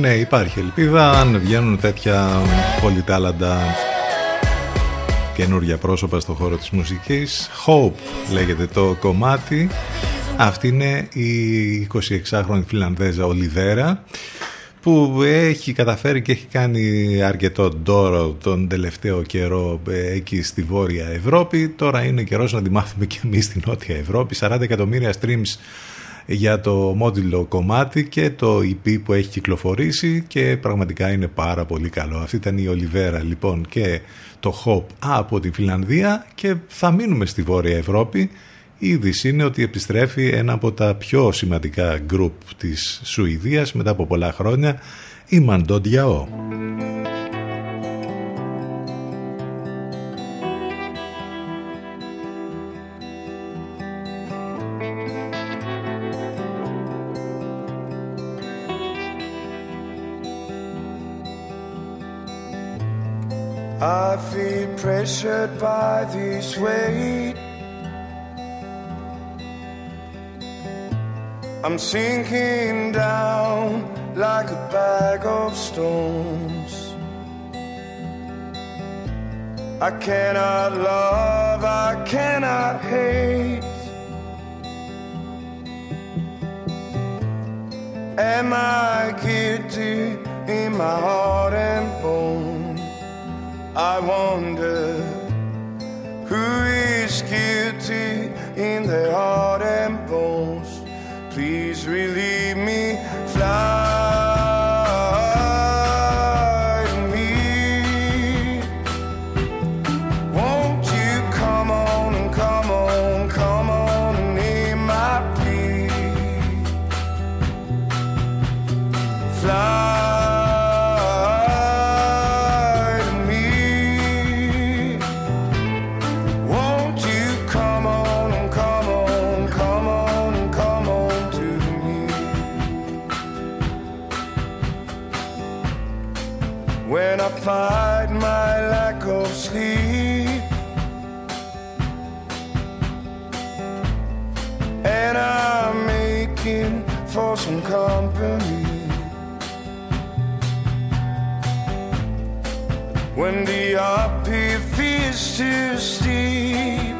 Ναι, υπάρχει ελπίδα αν βγαίνουν τέτοια πολυτάλαντα καινούργια πρόσωπα στο χώρο της μουσικής. Hope λέγεται το κομμάτι. Αυτή είναι η εικοσιεξάχρονη Φιλανδέζα Ολιβέρα, που έχει καταφέρει και έχει κάνει αρκετό ντόρο τον τελευταίο καιρό εκεί στη Βόρεια Ευρώπη. Τώρα είναι καιρός να τη μάθουμε και εμείς στη Νότια Ευρώπη. Σαράντα εκατομμύρια streams για το μόντιλο κομμάτι και το ι πι που έχει κυκλοφορήσει, και πραγματικά είναι πάρα πολύ καλό. Αυτή ήταν η Ολιβέρα λοιπόν και το Hope από τη Φιλανδία, και θα μείνουμε στη Βόρεια Ευρώπη. Η είδηση είναι ότι επιστρέφει ένα από τα πιο σημαντικά γκρουπ της Σουηδίας μετά από πολλά χρόνια, η Mando Diao. I feel pressured by this weight. I'm sinking down like a bag of stones. I cannot love, I cannot hate. Am I guilty in my heart and bones? I wonder who is guilty in their heart and bones. Please relieve me, fly me. Won't you come on and come on, come on and hear my plea. Fly. Fight my lack of sleep, and I'm aching for some company. when the uphill feels too steep.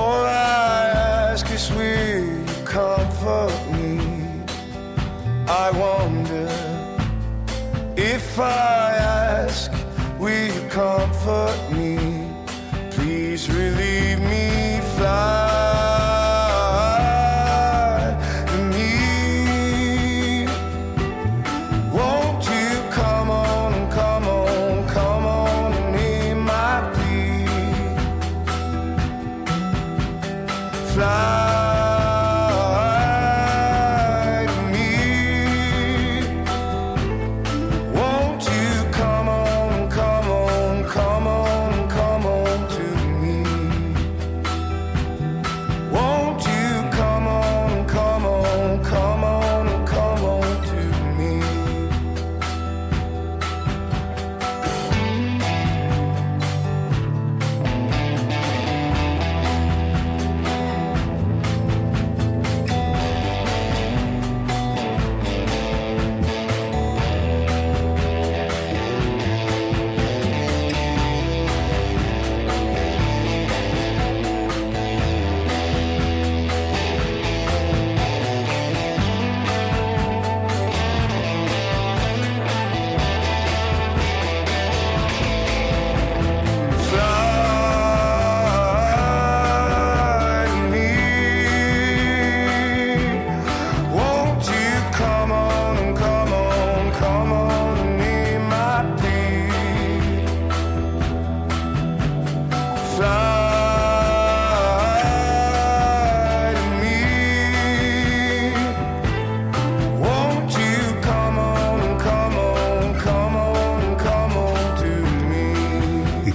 All I ask is will you comfort me? I wonder if I ask, will you comfort me? Please relieve me, fly.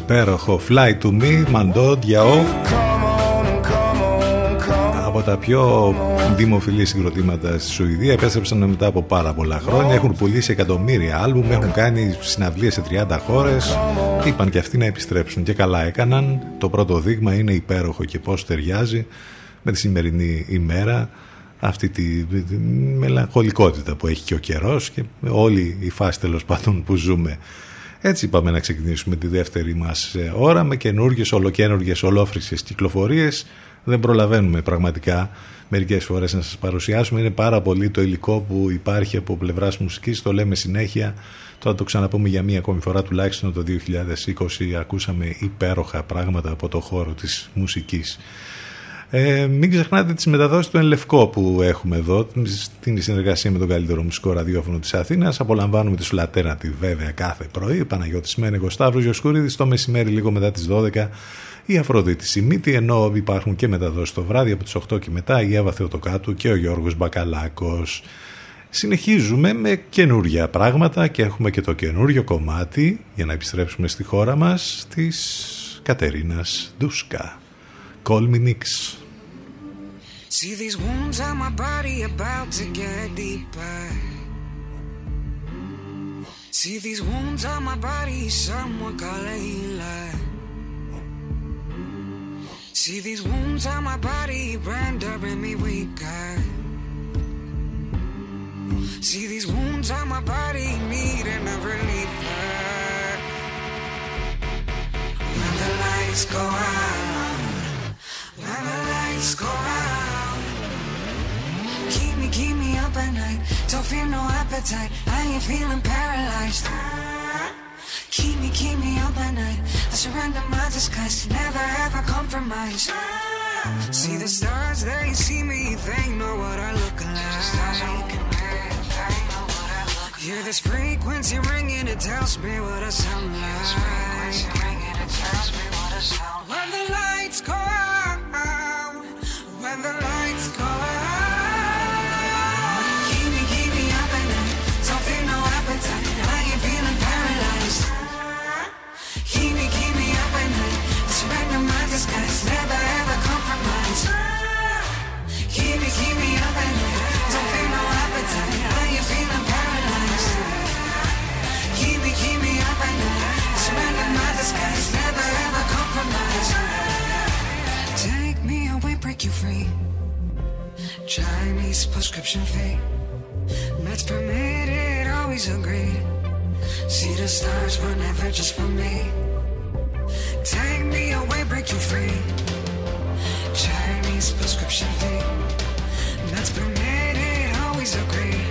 Υπέροχο Fly to Me, Mando Diao, από τα πιο δημοφιλή συγκροτήματα στη Σουηδία. Επέστρεψαν μετά από πάρα πολλά χρόνια, έχουν πουλήσει εκατομμύρια άλμπουμ, έχουν κάνει συναυλίες σε τριάντα χώρες. Είπαν και αυτοί να επιστρέψουν και καλά έκαναν. Το πρώτο δείγμα είναι υπέροχο και πώς ταιριάζει με τη σημερινή ημέρα, αυτή τη μελαγχολικότητα που έχει και ο καιρός και όλη η φάση τέλος πάντων που ζούμε. Έτσι πάμε να ξεκινήσουμε τη δεύτερη μας ώρα με καινούργιες, ολοκένουργιες, ολόφρυξες κυκλοφορίες. Δεν προλαβαίνουμε πραγματικά μερικές φορές να σας παρουσιάσουμε. Είναι πάρα πολύ το υλικό που υπάρχει από πλευράς μουσικής. Το λέμε συνέχεια. Τώρα το ξαναπούμε για μία ακόμη φορά, τουλάχιστον το δύο χιλιάδες είκοσι. Ακούσαμε υπέροχα πράγματα από το χώρο της μουσικής. Ε, μην ξεχνάτε τις μεταδόσεις του Εν Λευκό που έχουμε εδώ στην συνεργασία με τον καλύτερο μουσικό ραδιόφωνο της Αθήνας. Απολαμβάνουμε τη Σουλατέρα τη βέβαια κάθε πρωί. Παναγιώτης Μένεγος, Σταύρος Γιοσκούριδης. Το μεσημέρι λίγο μετά τις δώδεκα η Αφροδίτη Σιμίτη, ενώ υπάρχουν και μεταδόσεις το βράδυ από τις οκτώ και μετά η Εύα Θεοτοκάτου και ο Γιώργος Μπακαλάκος. Συνεχίζουμε με καινούργια πράγματα και έχουμε και το καινούριο κομμάτι για να επιστρέψουμε στη χώρα μας της Κατερίνας Ντούσκα. Call Me Nix. See these wounds on my body about to get deeper. See these wounds on my body, someone calling life. See these wounds on my body, rendering me weaker. See these wounds on my body, needing a reliever. When the lights go out, when the lights go out, keep me, keep me up at night. Don't feel no appetite, I ain't feeling paralyzed. Keep me, keep me up at night. I surrender my disguise, never ever compromise. See the stars, they see me, they know what I look like. Hear this frequency ringing, it tells me what I sound like. When the lights go out, when the lights go out, keep me, keep me up at night. Don't feel no appetite, I ain't feeling paralyzed. Keep me, keep me up at night. Surrender my disguise, never ever compromise. Keep me, keep me up at night. Don't feel no appetite, I ain't feeling paralyzed. Keep me, keep me up at night. Surrender my disguise, never ever compromise. Take me away, break you free. Chinese prescription fee, meds permitted, always always agreed. See the stars were never just for me. Take me away, break you free. Chinese prescription fee, that's permitted, always agree.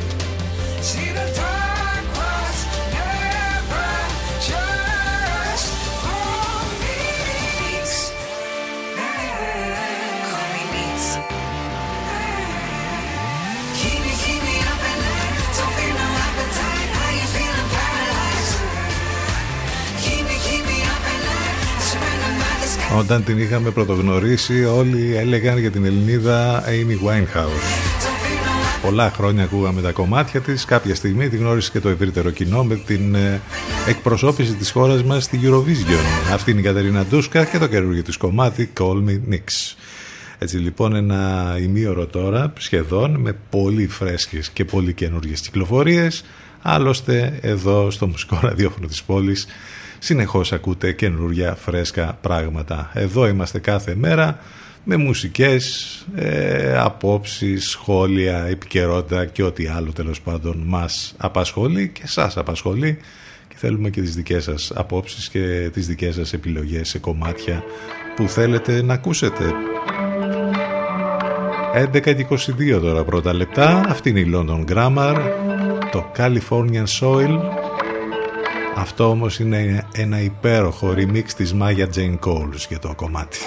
See the dark was never just for me. Call me Nix. Keep me, keep me up at night. Don't feel no appetite. How you feeling paralyzed? Keep me, keep me up at night. Surrender my disguise. Όταν την είχαμε πρωτογνωρίσει, όλοι έλεγαν για την Ελληνίδα Amy Winehouse. Πολλά χρόνια ακούγαμε τα κομμάτια της. Κάποια στιγμή τη γνώρισε και το ευρύτερο κοινό με την ε, εκπροσώπηση της χώρας μας στη Eurovision. Αυτή είναι η Κατερίνα Ντούσκα και το καινούργιο της κομμάτι Call Me Nix. Έτσι λοιπόν, ένα ημίωρο τώρα σχεδόν με πολύ φρέσκες και πολύ καινούργιες κυκλοφορίες. Άλλωστε εδώ στο μουσικό ραδιόφωνο της πόλης συνεχώς ακούτε καινούργια φρέσκα πράγματα. Εδώ είμαστε κάθε μέρα με μουσικές, ε, απόψεις, σχόλια, επικαιρότητα και ό,τι άλλο τέλος πάντων μας απασχολεί και σας απασχολεί, και θέλουμε και τις δικές σας απόψεις και τις δικές σας επιλογές σε κομμάτια που θέλετε να ακούσετε. έντεκα και είκοσι δύο τώρα πρώτα λεπτά, αυτή είναι η London Grammar, το Californian Soil. Αυτό όμως είναι ένα υπέροχο remix της Maya Jane Coles για το κομμάτι.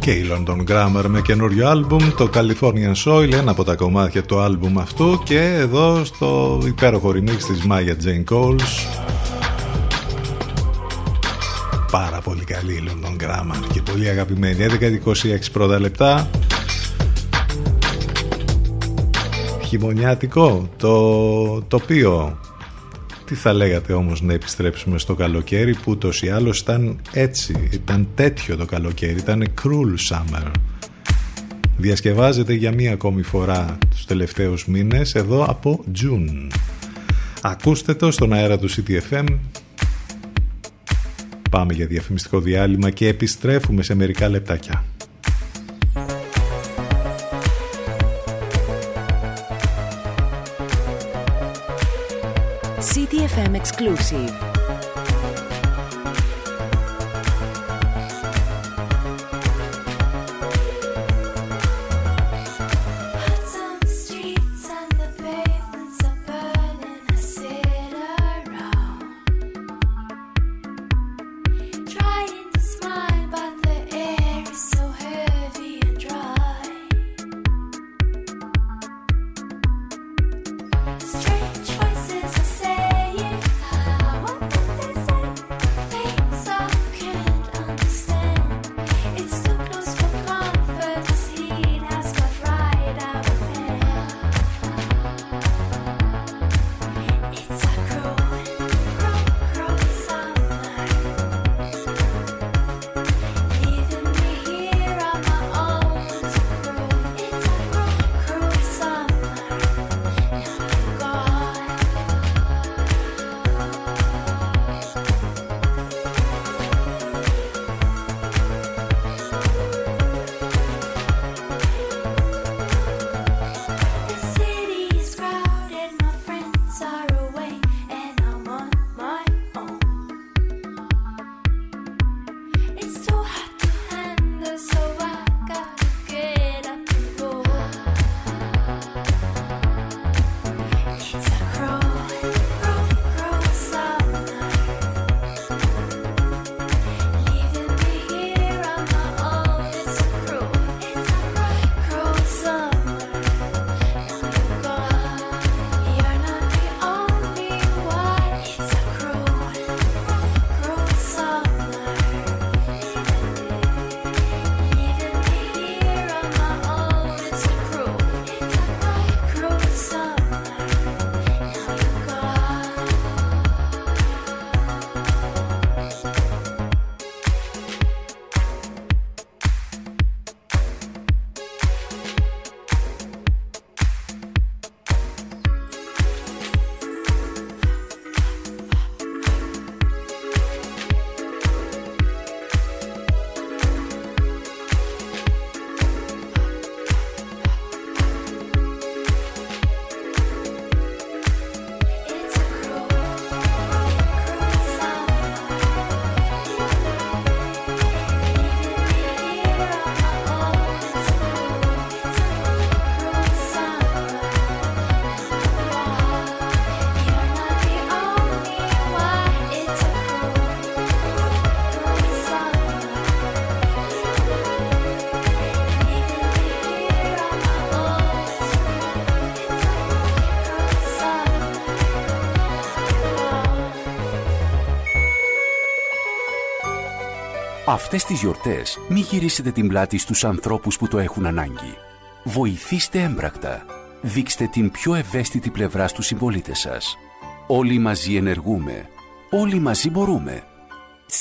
Και η London Grammar με καινούριο άλμπουμ, το Californian Soil, ένα από τα κομμάτια του άλμπουμ αυτού, και εδώ στο υπέροχο remix της Maya Jane Coles πάρα πολύ καλή η London Grammar και πολύ αγαπημένη. Έντεκα και είκοσι έξι πρώτα λεπτά. Χειμωνιάτικο το τοπίο. Τι θα λέγατε όμως να επιστρέψουμε στο καλοκαίρι που ούτως ή άλλως ήταν έτσι, ήταν τέτοιο το καλοκαίρι, ήταν cruel summer. Διασκευάζεται για μία ακόμη φορά τους τελευταίους μήνες εδώ από June. Ακούστε το στον αέρα του City εφ εμ. Πάμε για διαφημιστικό διάλειμμα και επιστρέφουμε σε μερικά λεπτάκια. City εφ εμ Exclusive. Αυτές τις γιορτές μη γυρίσετε την πλάτη στους ανθρώπους που το έχουν ανάγκη. Βοηθήστε έμπρακτα. Δείξτε την πιο ευαίσθητη πλευρά στους συμπολίτες σας. Όλοι μαζί ενεργούμε. Όλοι μαζί μπορούμε.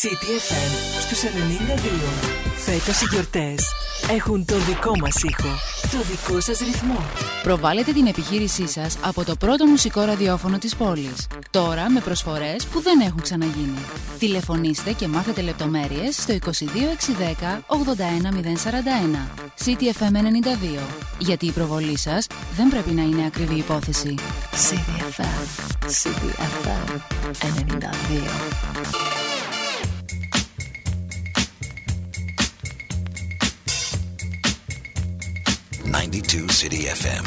City εφ εμ στους ενενήντα δύο. Φέτος οι γιορτές έχουν το δικό μας ήχο, το δικό σας ρυθμό. Προβάλλετε την επιχείρησή σας από το πρώτο μουσικό ραδιόφωνο της πόλης. Τώρα με προσφορές που δεν έχουν ξαναγίνει. Τηλεφωνήστε και μάθετε λεπτομέρειες στο είκοσι δύο εξακόσια δέκα ογδόντα ένα μηδέν σαράντα ένα. City εφ εμ ενενήντα δύο. Γιατί η προβολή σας δεν πρέπει να είναι ακριβή υπόθεση. City εφ εμ, City εφ εμ ενενήντα δύο. ninety-two City εφ εμ.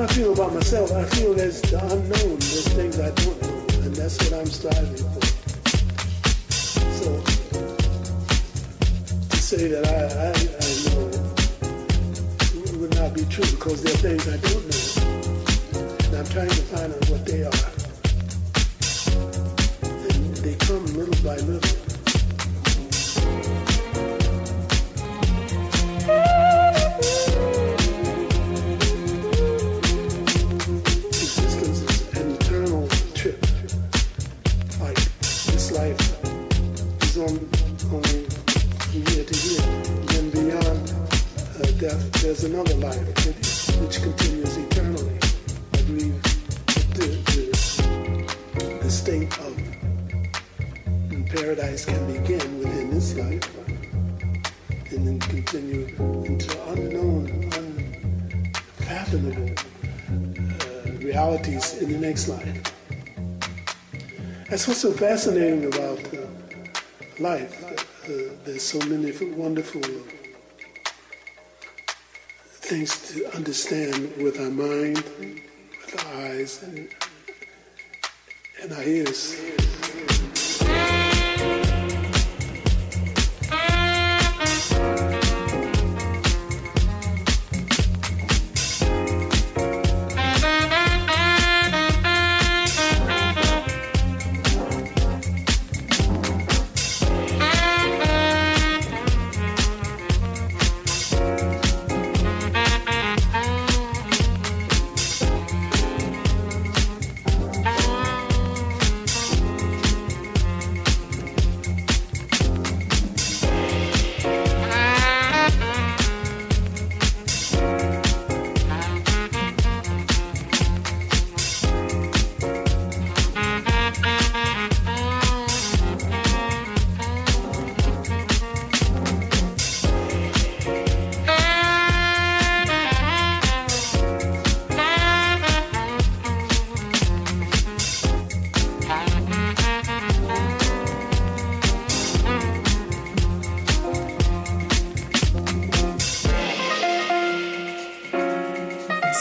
I feel about myself, I feel there's the unknown, there's things I don't know, and that's what I'm striving for. So, to say that I, I, I know would not be true, because there are things I don't know, and I'm trying to find out what they are. And they come little by little. There's another life which continues eternally. I believe the, the, the state of paradise can begin within this life and then continue into unknown, unfathomable uh, realities in the next life. That's what's so fascinating about uh, life. Uh, there's so many wonderful uh, things to understand with our mind, with our eyes, and, and our ears.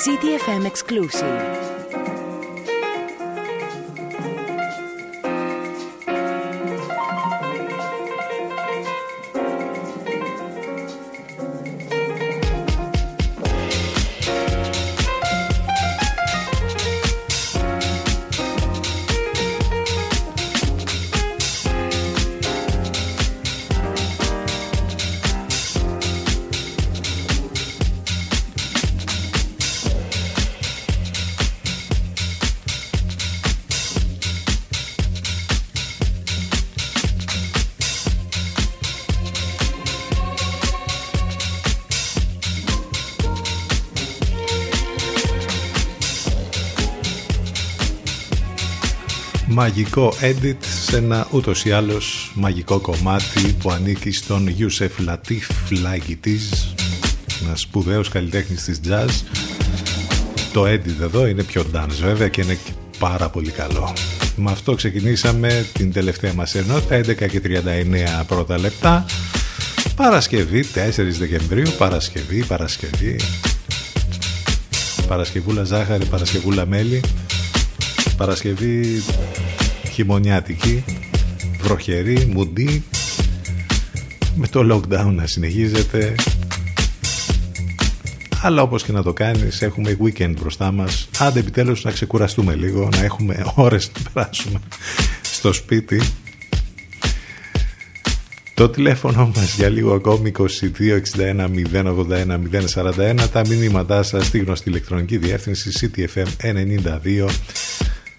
City εφ εμ exclusive. Μαγικό edit σε ένα ούτως ή άλλως μαγικό κομμάτι που ανήκει στον Youssef Latif Laghitis, ένας σπουδαίος καλλιτέχνης της jazz. Το edit εδώ είναι πιο dance βέβαια και είναι πάρα πολύ καλό. Με αυτό ξεκινήσαμε την τελευταία μας ενότητα, έντεκα και τριάντα εννέα πρώτα λεπτά. Παρασκευή τέσσερις Δεκεμβρίου, Παρασκευή, Παρασκευή. Παρασκευούλα ζάχαρη, Παρασκευούλα μέλι. Παρασκευή χειμωνιάτικη, βροχερή, μουντή, με το lockdown να συνεχίζεται. Αλλά όπως και να το κάνεις, έχουμε weekend μπροστά μας. Άντε επιτέλους να ξεκουραστούμε λίγο, να έχουμε ώρες να περάσουμε στο σπίτι. Το τηλέφωνο μας για λίγο ακόμη είκοσι δύο εξήντα ένα μηδέν ογδόντα ένα μηδέν σαράντα ένα. Τα μηνύματά σας στη γνωστή ηλεκτρονική διεύθυνση σι τι εφ εμ ενενήντα δύο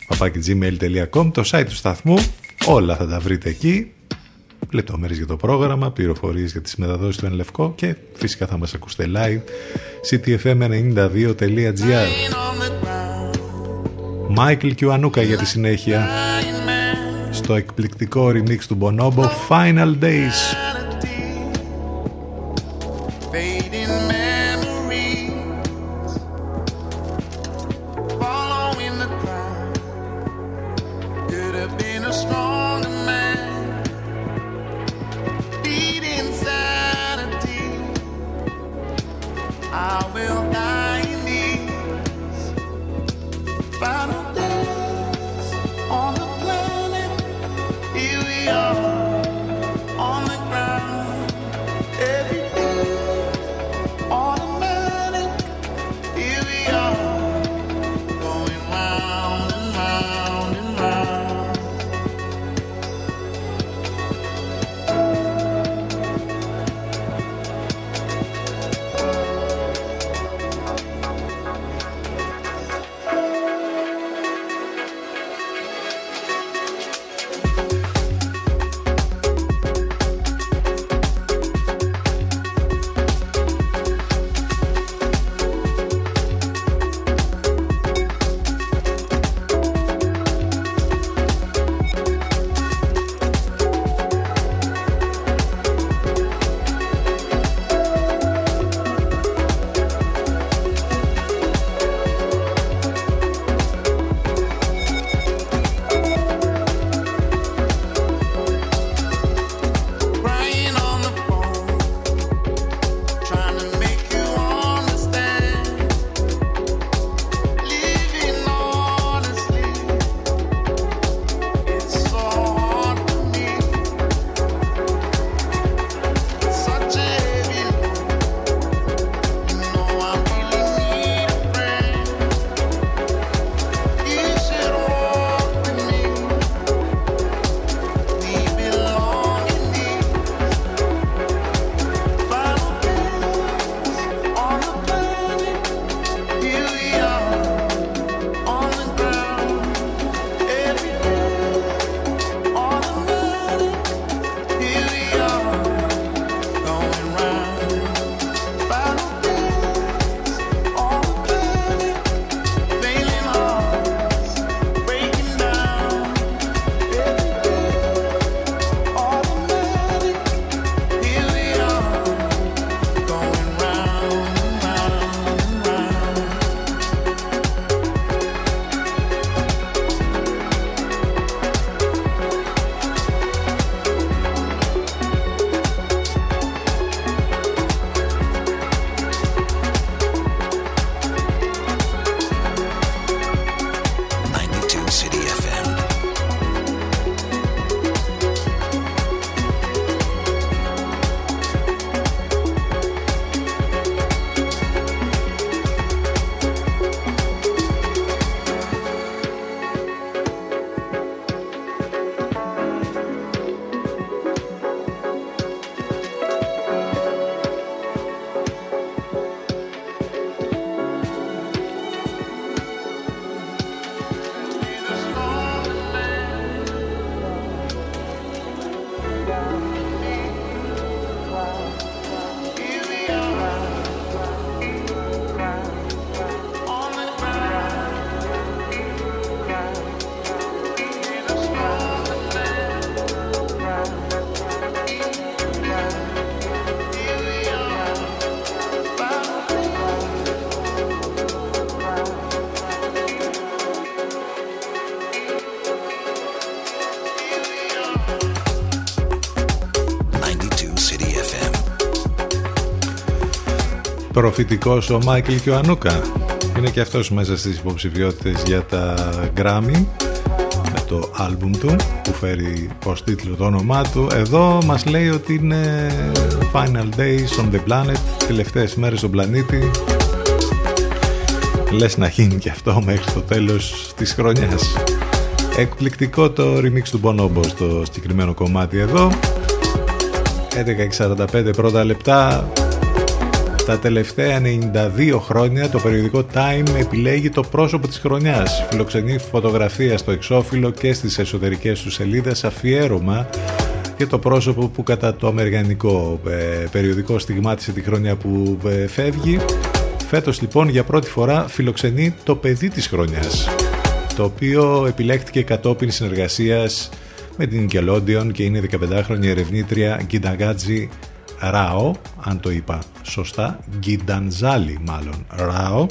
παπάκι τζι μέιλ τελεία κομ, το site του σταθμού. Όλα θα τα βρείτε εκεί, λεπτομέρειες για το πρόγραμμα, πληροφορίες για τις μεταδόσεις του Εν Λευκό και φυσικά θα μας ακούσετε live σι τι εφ εμ ενενήντα δύο τελεία τζι αρ. Michael Kiwanuka για τη συνέχεια στο εκπληκτικό remix του Bonobo, Final Days. I will die in these προφητικός ο Μάικλ Κιουανούκα. Είναι και αυτός μέσα στις υποψηφιότητες για τα Grammy με το άλμπουμ του που φέρει ως τίτλο το όνομά του. Εδώ μας λέει ότι είναι Final Days on the Planet, τελευταίες μέρες στον πλανήτη. Λες να γίνει και αυτό μέχρι το τέλος της χρονιάς. Εκπληκτικό το remix του Bonobo στο συγκεκριμένο κομμάτι εδώ. Έντεκα και σαράντα πέντε πρώτα λεπτά. Τα τελευταία ενενήντα δύο χρόνια το περιοδικό Time επιλέγει το πρόσωπο της χρονιάς. Φιλοξενεί φωτογραφία στο εξώφυλλο και στις εσωτερικές του σελίδες αφιέρωμα και το πρόσωπο που κατά το αμερικανικό ε, περιοδικό στιγμάτισε τη χρονιά που ε, φεύγει. Φέτος λοιπόν για πρώτη φορά φιλοξενεί το παιδί της χρονιάς, το οποίο επιλέχθηκε κατόπιν συνεργασίας με την Nickelodeon και είναι δεκαπεντάχρονη ερευνήτρια Γκινταγκάτζη Ράο, αν το είπα σωστά, Γκινταντζάλη μάλλον Ράο,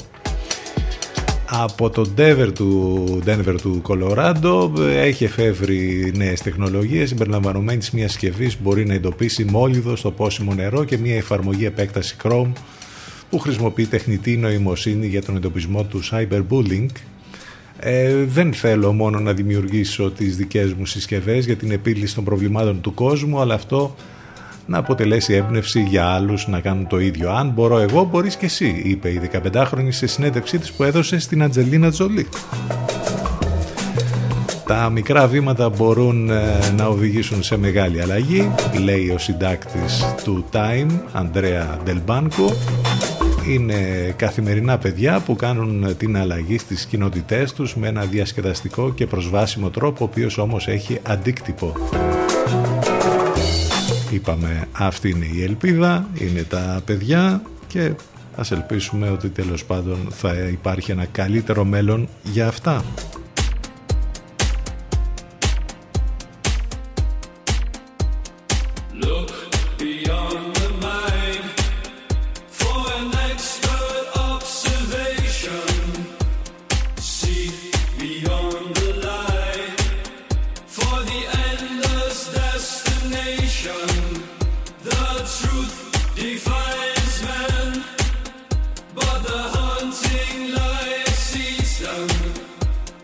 από το Denver του, Denver του Κολοράντο. Έχει εφεύρει νέες τεχνολογίες συμπεριλαμβανομένης μιας συσκευής που μπορεί να εντοπίσει μόλιδο στο πόσιμο νερό και μια εφαρμογή επέκταση Chrome που χρησιμοποιεί τεχνητή νοημοσύνη για τον εντοπισμό του cyberbullying. Ε, δεν θέλω μόνο να δημιουργήσω τις δικές μου συσκευές για την επίλυση των προβλημάτων του κόσμου, αλλά αυτό να αποτελέσει έμπνευση για άλλους να κάνουν το ίδιο. Αν μπορώ εγώ, μπορείς και εσύ, είπε η δεκαπεντάχρονη σε συνέντευξή της που έδωσε στην Αντζελίνα Τζολί. Τα μικρά βήματα μπορούν ε, να οδηγήσουν σε μεγάλη αλλαγή, λέει ο συντάκτης του Time, Ανδρέα Ντελμπάνκο. Είναι καθημερινά παιδιά που κάνουν την αλλαγή στις κοινότητές τους με ένα διασκεδαστικό και προσβάσιμο τρόπο, ο οποίος όμως έχει αντίκτυπο. Είπαμε, αυτή είναι η ελπίδα, είναι τα παιδιά και ας ελπίσουμε ότι τέλος πάντων θα υπάρχει ένα καλύτερο μέλλον για αυτά.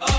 Oh!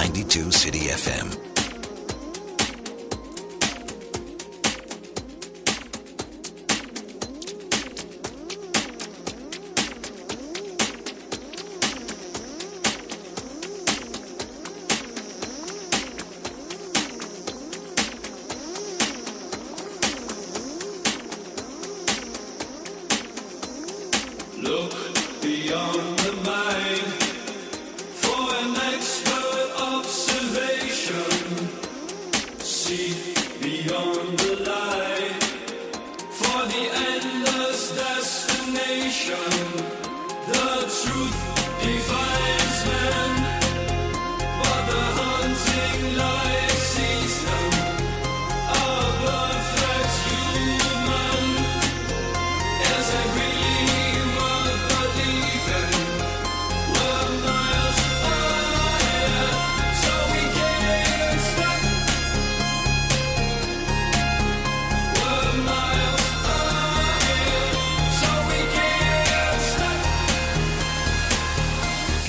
ninety-two City εφ εμ.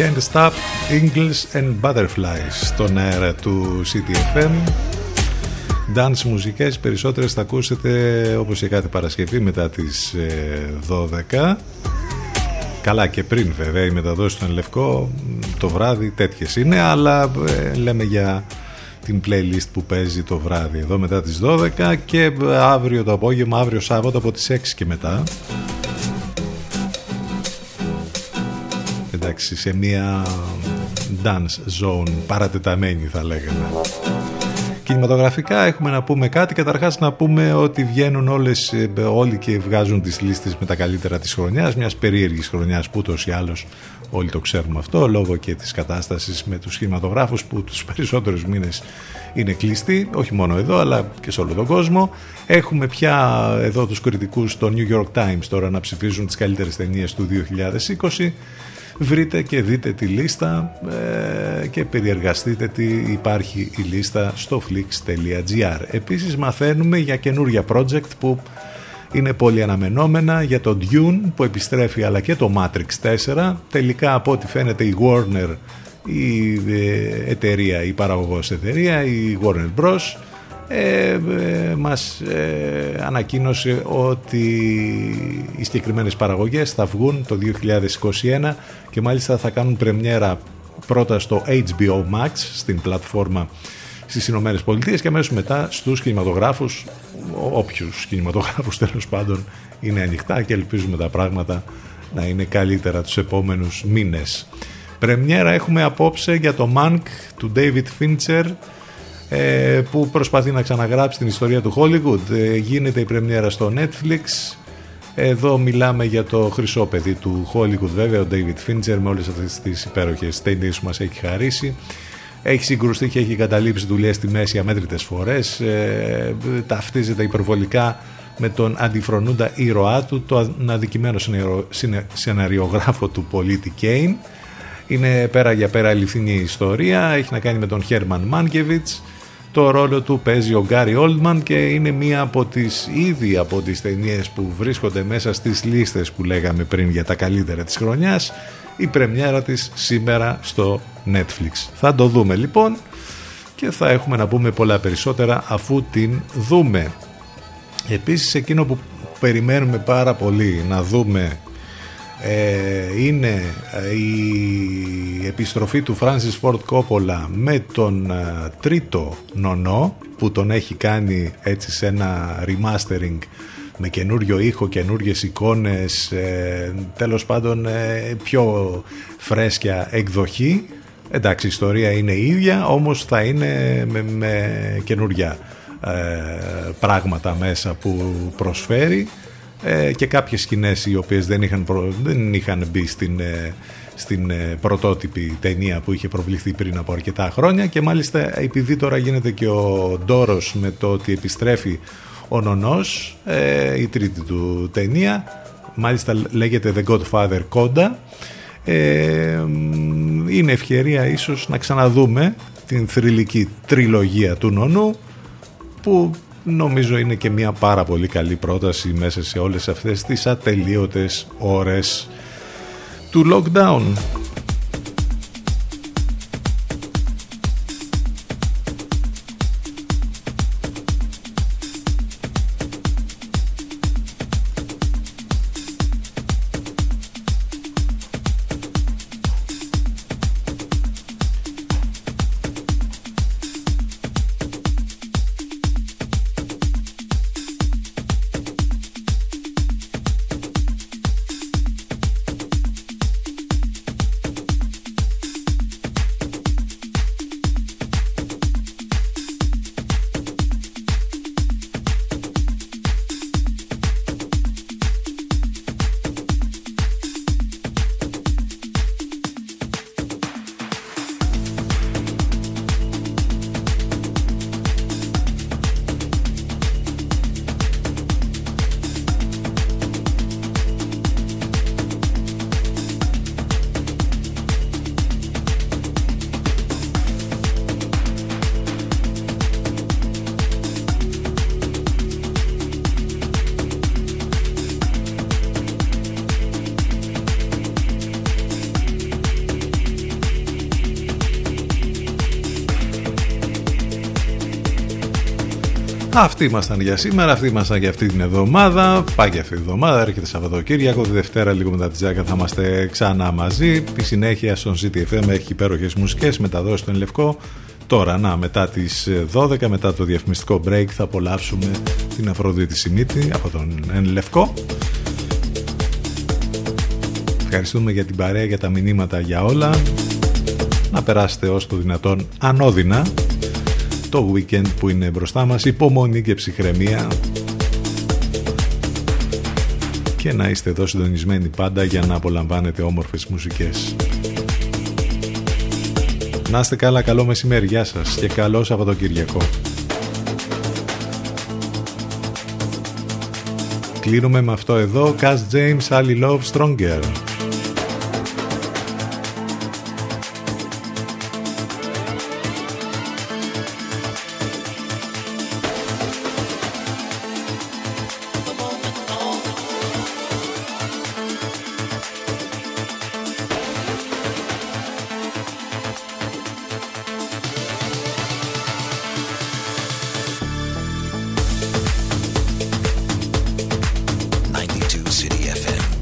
Can't Stop, Ingles and Butterflies στον αέρα του City εφ εμ. Dance μουσικές, περισσότερες θα ακούσετε όπως και κάθε Παρασκευή μετά τις δώδεκα. Καλά, και πριν βέβαια, η μεταδόση στον Λευκό το βράδυ τέτοιες είναι, αλλά ε, λέμε για την playlist που παίζει το βράδυ εδώ μετά τις δώδεκα, και αύριο το απόγευμα, αύριο Σάββατο από τις έξι και μετά. Εντάξει, σε μια dance zone παρατεταμένη θα λέγαμε. Κινηματογραφικά έχουμε να πούμε κάτι. Καταρχάς να πούμε ότι βγαίνουν όλες, όλοι και βγάζουν τις λίστες με τα καλύτερα της χρονιάς, μιας περίεργης χρονιάς που ούτως ή άλλως όλοι το ξέρουμε αυτό, λόγω και της κατάστασης με τους κινηματογράφους που τους περισσότερους μήνες είναι κλειστοί, όχι μόνο εδώ αλλά και σε όλο τον κόσμο. Έχουμε πια εδώ τους κριτικούς στο New York Times τώρα να ψηφίζουν τις καλύτερες ταινίες του δύο χιλιάδες είκοσι. Βρείτε και δείτε τη λίστα ε, και περιεργαστείτε τι υπάρχει η λίστα στο flix τελεία gr. Επίσης μαθαίνουμε για καινούρια project που είναι πολύ αναμενόμενα, για το Dune που επιστρέφει, αλλά και το Matrix τέσσερα. Τελικά από ό,τι φαίνεται η Warner, η εταιρεία, η παραγωγός εταιρεία, η Warner Bros. Ε, ε, μας ε, ανακοίνωσε ότι οι συγκεκριμένες παραγωγές θα βγουν το δύο χιλιάδες είκοσι ένα και μάλιστα θα κάνουν πρεμιέρα πρώτα στο έιτς μπι ο Max, στην πλατφόρμα στις Ηνωμένες Πολιτείες, και αμέσως μετά στους κινηματογράφους, όποιους κινηματογράφους τέλος πάντων είναι ανοιχτά, και ελπίζουμε τα πράγματα να είναι καλύτερα τους επόμενους μήνες. Πρεμιέρα έχουμε απόψε για το Mank του David Fincher, που προσπαθεί να ξαναγράψει την ιστορία του Hollywood. Γίνεται η πρεμιέρα στο Netflix. Εδώ μιλάμε για το χρυσό παιδί του Hollywood, βέβαια, ο David Fincher, με όλες αυτές τις υπέροχες ταινίες που μας έχει χαρίσει. Έχει συγκρουστεί και έχει καταλήψει δουλειές στη μέση αμέτρητες φορές. Ε, ταυτίζεται υπερβολικά με τον αντιφρονούντα ήρωά του, τον αδικημένο σεναριογράφο του πολίτη Κέιν. Είναι πέρα για πέρα αληθινή ιστορία, έχει να κάνει με τον Χέρμαν Μάνκεβιτς. Το ρόλο του παίζει ο Γκάρι Όλτμαν και είναι μία από τις, ήδη από τις ταινίες που βρίσκονται μέσα στις λίστες που λέγαμε πριν για τα καλύτερα της χρονιάς. Η πρεμιέρα της σήμερα στο Netflix. Θα το δούμε λοιπόν και θα έχουμε να πούμε πολλά περισσότερα αφού την δούμε. Επίσης, εκείνο που περιμένουμε πάρα πολύ να δούμε είναι η επιστροφή του Francis Ford Coppola με τον τρίτο νονό, που τον έχει κάνει έτσι σε ένα remastering με καινούριο ήχο, καινούριες εικόνες, τέλος πάντων πιο φρέσκια εκδοχή. Εντάξει, η ιστορία είναι η ίδια, όμως θα είναι με, με καινούρια ε, πράγματα μέσα που προσφέρει, και κάποιες σκηνές οι οποίες δεν είχαν, προ... δεν είχαν μπει στην, στην πρωτότυπη ταινία που είχε προβληθεί πριν από αρκετά χρόνια. Και μάλιστα επειδή τώρα γίνεται και ο ντόρος με το ότι επιστρέφει ο νονός, η τρίτη του ταινία, μάλιστα λέγεται The Godfather Coda, είναι ευκαιρία ίσως να ξαναδούμε την θρυλική τριλογία του νονού, που νομίζω είναι και μια πάρα πολύ καλή πρόταση μέσα σε όλες αυτές τις ατελείωτες ώρες του lockdown. Αυτοί ήμασταν για σήμερα, αυτοί ήμασταν για αυτή την εβδομάδα. Πάει και αυτή την εβδομάδα, έρχεται Σαββατοκύριακο. Τη Δευτέρα, λίγο μετά τη δέκα, θα είμαστε ξανά μαζί. Τη συνέχεια στον City εφ εμ έχει υπέροχες μουσικές, μεταδόσεις στον Λευκό. Τώρα, να, μετά τις δώδεκα, μετά το διαφημιστικό break, θα απολαύσουμε την Αφροδίτη Σιμίτη από τον Εν Λευκό. Ευχαριστούμε για την παρέα, για τα μηνύματα, για όλα. Να περάσετε ως το δυνατόν ανώδυνα το weekend που είναι μπροστά μας. Υπομονή και ψυχραιμία. Και να είστε εδώ συντονισμένοι πάντα για να απολαμβάνετε όμορφες μουσικές. Να είστε καλά, καλό μεσημέρι, γεια σας και καλό Σαββατοκυριακό. Κλείνουμε με αυτό εδώ, Cass James, Ally Love, Stronger. City εφ εμ